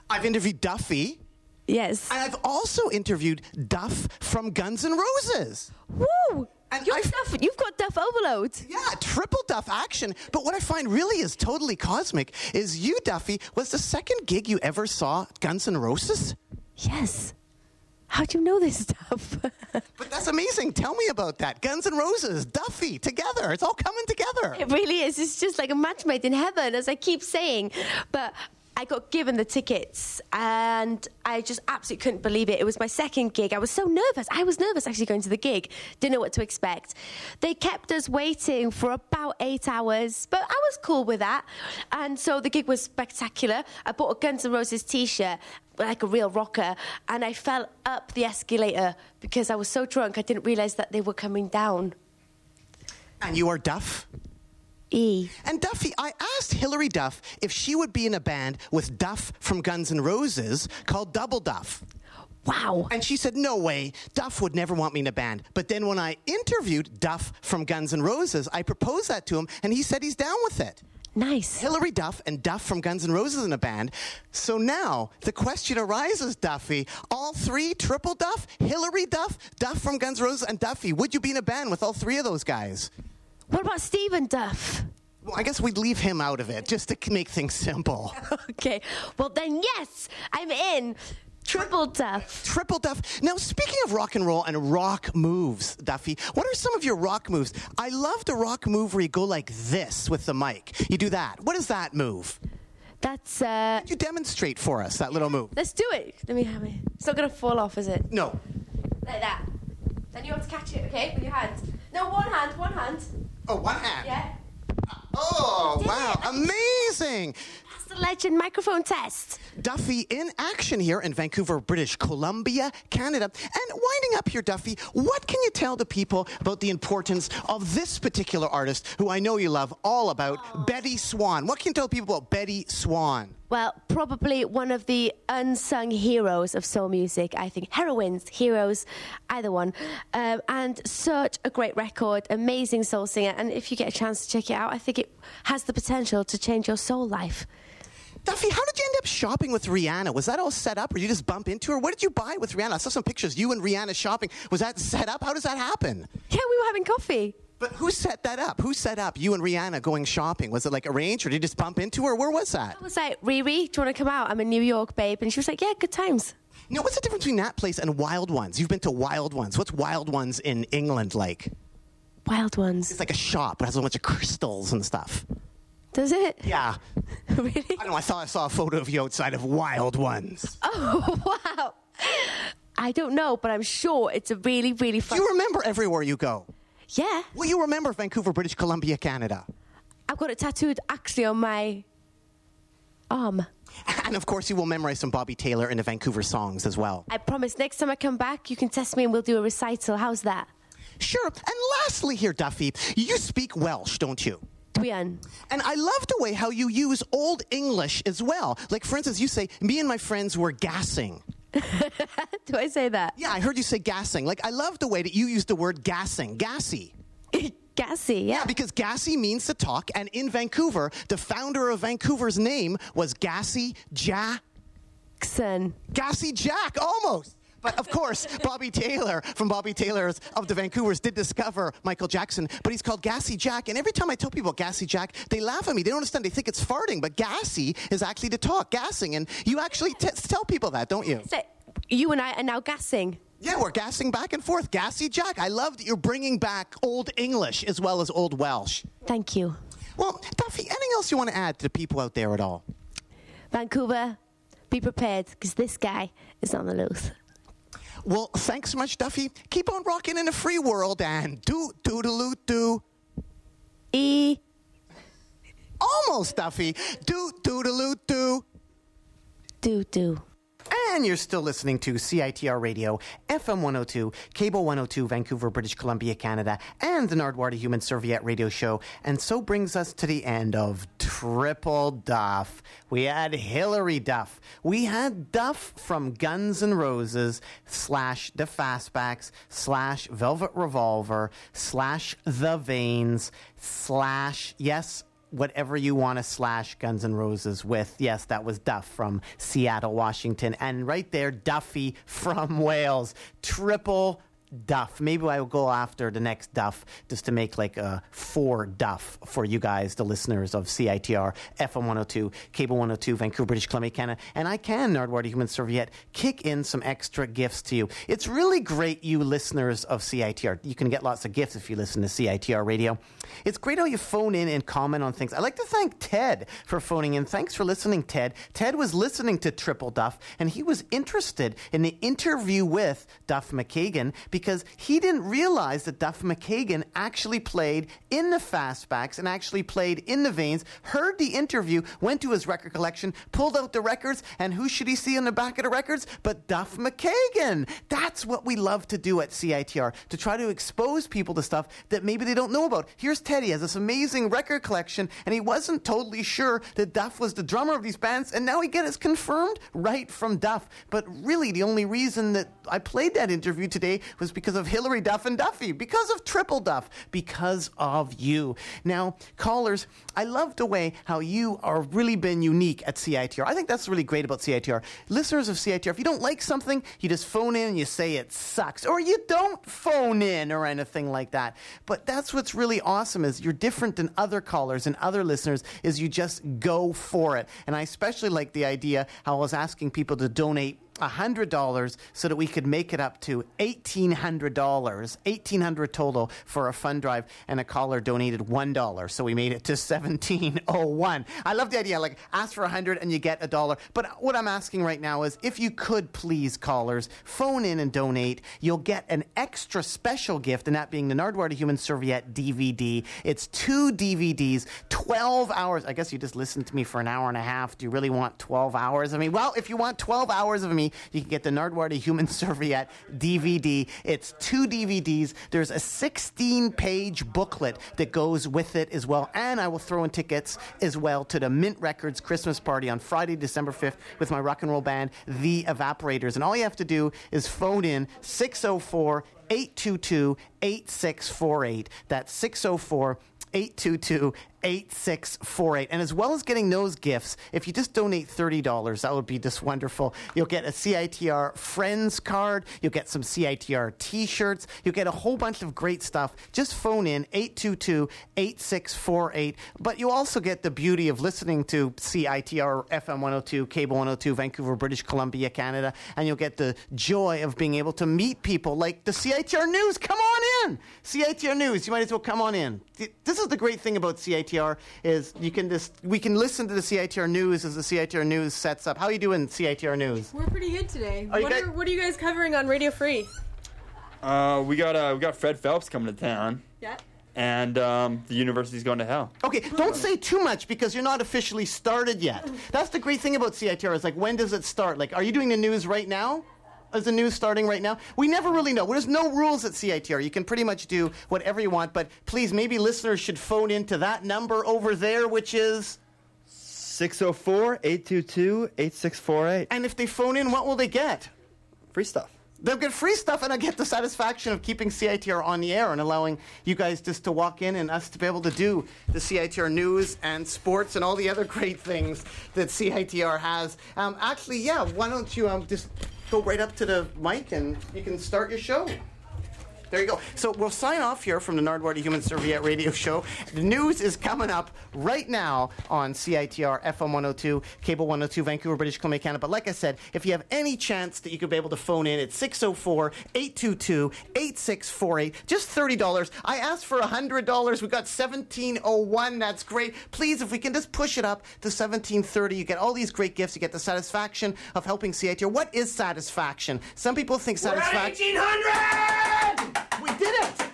I've interviewed Duffy. Yes. And I've also interviewed Duff from Guns N' Roses. Woo! And Duff, you've got Duff overload. Yeah, triple Duff action. But what I find really is totally cosmic is you, Duffy, was the second gig you ever saw Guns N' Roses? Yes. How do you know this stuff? But that's amazing. Tell me about that. Guns N' Roses, Duffy, together. It's all coming together. It really is. It's just like a match made in heaven, as I keep saying. But I got given the tickets, and I just absolutely couldn't believe it. It was my second gig. I was so nervous. I was nervous actually going to the gig. Didn't know what to expect. They kept us waiting for about 8 hours, but I was cool with that. And so the gig was spectacular. I bought a Guns N' Roses T-shirt, like a real rocker, and I fell up the escalator because I was so drunk I didn't realise that they were coming down. And you are Duff? E. And Duffy, I asked Hilary Duff if she would be in a band with Duff from Guns N' Roses called Double Duff. Wow. And she said, no way, Duff would never want me in a band. But then when I interviewed Duff from Guns N' Roses, I proposed that to him, and he said he's down with it. Nice. Hilary Duff and Duff from Guns N' Roses in a band. So now the question arises, Duffy, all three, triple Duff, Hilary Duff, Duff from Guns N' Roses, and Duffy, would you be in a band with all three of those guys? What about Stephen Duff? Well, I guess we'd leave him out of it, just to make things simple. Okay. Well, then, yes, I'm in. Triple Duff. Triple Duff. Now, speaking of rock and roll and rock moves, Duffy, what are some of your rock moves? I love the rock move where you go like this with the mic. You do that. What is that move? That's... Could you demonstrate for us that little move? Let's do it. Let me have it. It's not going to fall off, is it? No. Like that. Then you have to catch it, okay, with your hands. No, one hand, one hand. Oh, one hand? Yeah. Oh, wow. Amazing. The legend microphone test. Duffy in action here in Vancouver, British Columbia, Canada. And winding up here, Duffy, what can you tell the people about the importance of this particular artist who I know you love all about, Betty Swan? What can you tell people about Betty Swan? Well, probably one of the unsung heroes of soul music, I think. Heroines, heroes, either one. And such a great record, amazing soul singer. And if you get a chance to check it out, I think it has the potential to change your soul life. Duffy, how did you end up shopping with Rihanna? Was that all set up, or did you just bump into her? What did you buy with Rihanna? I saw some pictures, you and Rihanna shopping. Was that set up? How does that happen? Yeah, we were having coffee. But who set that up? Who set up you and Rihanna going shopping? Was it like arranged, or did you just bump into her? Where was that? I was like, Riri, do you want to come out? I'm in New York, babe. And she was like, yeah, good times. Now, what's the difference between that place and Wild Ones? You've been to Wild Ones. What's Wild Ones in England like? Wild Ones. It's like a shop. It has a bunch of crystals and stuff. Does it? Yeah. Really? I don't know, I thought I saw a photo of you outside of Wild Ones. Oh, wow. I don't know, but I'm sure it's a really, really fun... Do you remember everywhere you go? Yeah. Well, you remember Vancouver, British Columbia, Canada. I've got it tattooed actually on my arm. And, of course, you will memorize some Bobby Taylor and the Vancouver songs as well. I promise next time I come back, you can test me and we'll do a recital. How's that? Sure. And lastly here, Duffy, you speak Welsh, don't you? And I love the way how you use Old English as well. Like, for instance, you say, me and my friends were gassing. Do I say that? Yeah, I heard you say gassing. Like, I love the way that you use the word gassing. Gassy. Gassy, yeah. Yeah, because gassy means to talk. And in Vancouver, the founder of Vancouver's name was Gassy Jackson. Gassy Jack, almost. But, of course, Bobby Taylor from Bobby Taylor's of the Vancouvers did discover Michael Jackson, but he's called Gassy Jack. And every time I tell people Gassy Jack, they laugh at me. They don't understand. They think it's farting, but gassy is actually to talk, gassing. And you actually tell people that, don't you? So you and I are now gassing. Yeah, we're gassing back and forth. Gassy Jack. I love that you're bringing back Old English as well as Old Welsh. Thank you. Well, Duffy, anything else you want to add to the people out there at all? Vancouver, be prepared, because this guy is on the loose. Well, thanks so much, Duffy. Keep on rocking in the free world and do-do-do-do. E. Almost, Duffy. Do-do-do-do. Do-do. And you're still listening to CITR Radio, FM 102, Cable 102, Vancouver, British Columbia, Canada, and the Nardwuar to Human Serviette radio show. And so brings us to the end of Triple Duff. We had Hilary Duff. We had Duff from Guns N' Roses / The Fastbacks / Velvet Revolver / The Veins / yes, whatever you want to / Guns N' Roses with. Yes, that was Duff from Seattle, Washington. And right there, Duffy from Wales. Triple Duff. Maybe I will go after the next Duff just to make like a 4 Duff for you guys, the listeners of CITR, FM 102, Cable 102, Vancouver, British Columbia, Canada. And I can, Nardwuar the Human Serviette, kick in some extra gifts to you. It's really great, you listeners of CITR. You can get lots of gifts if you listen to CITR Radio. It's great how you phone in and comment on things. I'd like to thank Ted for phoning in. Thanks for listening, Ted. Ted was listening to Triple Duff, and he was interested in the interview with Duff McKagan because he didn't realize that Duff McKagan actually played in the Fastbacks and actually played in the Veins, heard the interview, went to his record collection, pulled out the records, and who should he see on the back of the records but Duff McKagan? That's what we love to do at CITR, to try to expose people to stuff that maybe they don't know about. Here's Teddy, has this amazing record collection, and he wasn't totally sure that Duff was the drummer of these bands, and now he gets confirmed right from Duff. But really, the only reason that I played that interview today was because of Hilary Duff and Duffy, because of Triple Duff, because of you. Now, callers, I love the way how you are really been unique at CITR. I think that's really great about CITR. Listeners of CITR, if you don't like something, you just phone in and you say it sucks, or you don't phone in or anything like that. But that's what's really awesome, is you're different than other callers and other listeners, is you just go for it. And I especially like the idea how I was asking people to donate $100 so that we could make it up to $1,800 total for a fund drive, and a caller donated $1, so we made it to $1,701. I love the idea, like, ask for $100 and you get $1. But what I'm asking right now is, if you could please, callers, phone in and donate, you'll get an extra special gift, and that being the Nardwuar to Human Serviette DVD. It's 2 DVDs, 12 hours. I guess you just listened to me for an hour and a half. Do you really want 12 hours? I mean, well, if you want 12 hours of me, you can get the Nardwuar to Human Serviette DVD. It's 2 DVDs. There's a 16-page booklet that goes with it as well. And I will throw in tickets as well to the Mint Records Christmas party on Friday, December 5th with my rock and roll band, The Evaporators. And all you have to do is phone in 604-822-8648. That's 604-822-8648. And as well as getting those gifts, if you just donate $30, that would be just wonderful. You'll get a CITR Friends card. You'll get some CITR t-shirts. You'll get a whole bunch of great stuff. Just phone in 822-8648. But you also get the beauty of listening to CITR FM 102, Cable 102, Vancouver, British Columbia, Canada. And you'll get the joy of being able to meet people like the CITR News. Come on in! CITR News, you might as well come on in. This is the great thing about CITR. Is we can listen to the CITR News as the CITR News sets up. How are you doing, CITR News? We're pretty good today. What are you guys covering on Radio Free? We got Fred Phelps coming to town. Yeah. And the university's going to hell. Okay, don't say too much because you're not officially started yet. That's the great thing about CITR, is like, when does it start? Like, are you doing the news right now? Is the news starting right now? We never really know. There's no rules at CITR. You can pretty much do whatever you want, but please, maybe listeners should phone into that number over there, which is 604-822-8648. And if they phone in, what will they get? Free stuff. They'll get free stuff, and I'll get the satisfaction of keeping CITR on the air and allowing you guys just to walk in and us to be able to do the CITR News and sports and all the other great things that CITR has. Actually, yeah, why don't you just go right up to the mic and you can start your show. There you go. So we'll sign off here from the Nardwuar to Human Serviette radio show. The news is coming up right now on CITR, FM 102, Cable 102, Vancouver, British Columbia, Canada. But like I said, if you have any chance that you could be able to phone in, it's 604-822-8648. Just $30. I asked for $100. We got $17.01. That's great. Please, if we can just push it up to $17.30, you get all these great gifts. You get the satisfaction of helping CITR. What is satisfaction? Some people think satisfaction... We're at 1800! We did it!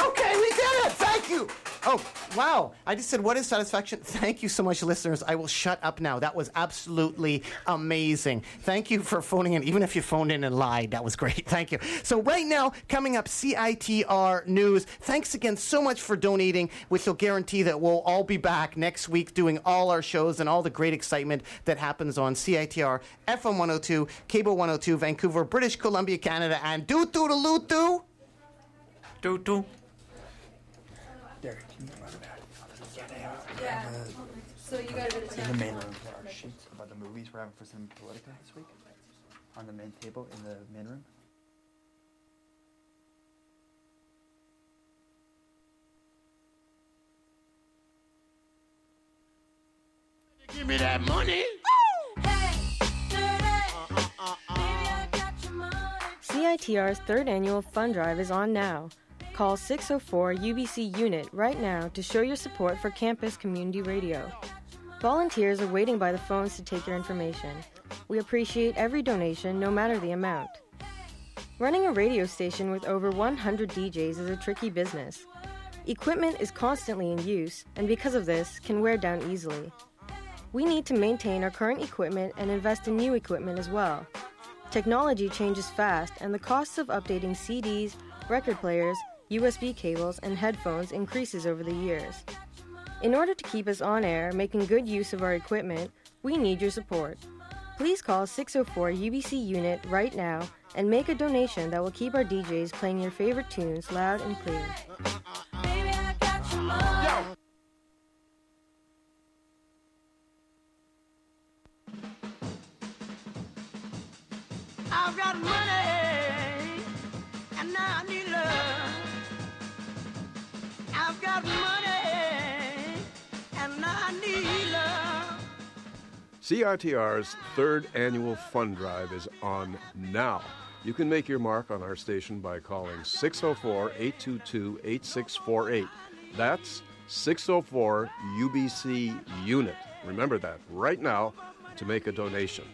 Okay, we did it! Thank you! Oh, wow. I just said, what is satisfaction? Thank you so much, listeners. I will shut up now. That was absolutely amazing. Thank you for phoning in. Even if you phoned in and lied, that was great. Thank you. So right now, coming up, CITR News. Thanks again so much for donating, which will guarantee that we'll all be back next week doing all our shows and all the great excitement that happens on CITR, FM 102, Cable 102, Vancouver, British Columbia, Canada, and doo-doo-doo-doo-doo. Doo-doo. Yeah. So you got a bit of time. The main room for our sheets about the movies we're having for some Politica this week. On the main table in the main room. Give me that money. CITR's third annual fund drive is on now. Call 604-UBC-UNIT right now to show your support for Campus Community Radio. Volunteers are waiting by the phones to take your information. We appreciate every donation, no matter the amount. Running a radio station with over 100 DJs is a tricky business. Equipment is constantly in use, and because of this, can wear down easily. We need to maintain our current equipment and invest in new equipment as well. Technology changes fast, and the costs of updating CDs, record players, USB cables, and headphones increases over the years. In order to keep us on air, making good use of our equipment, we need your support. Please call 604-UBC-UNIT right now and make a donation that will keep our DJs playing your favorite tunes loud and clear. I've got money, and now I need love. I've got money, and I need love. CITR's third annual fund drive is on now. You can make your mark on our station by calling 604-822-8648. That's 604-UBC-UNIT. Remember that right now to make a donation.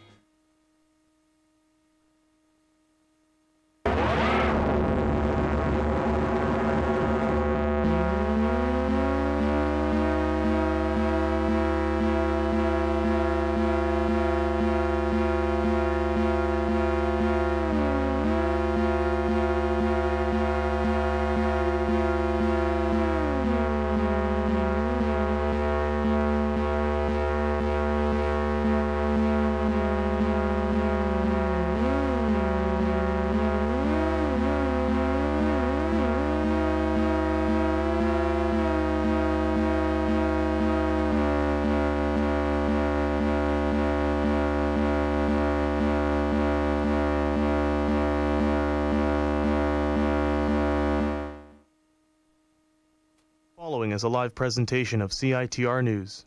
Following is a live presentation of CITR News.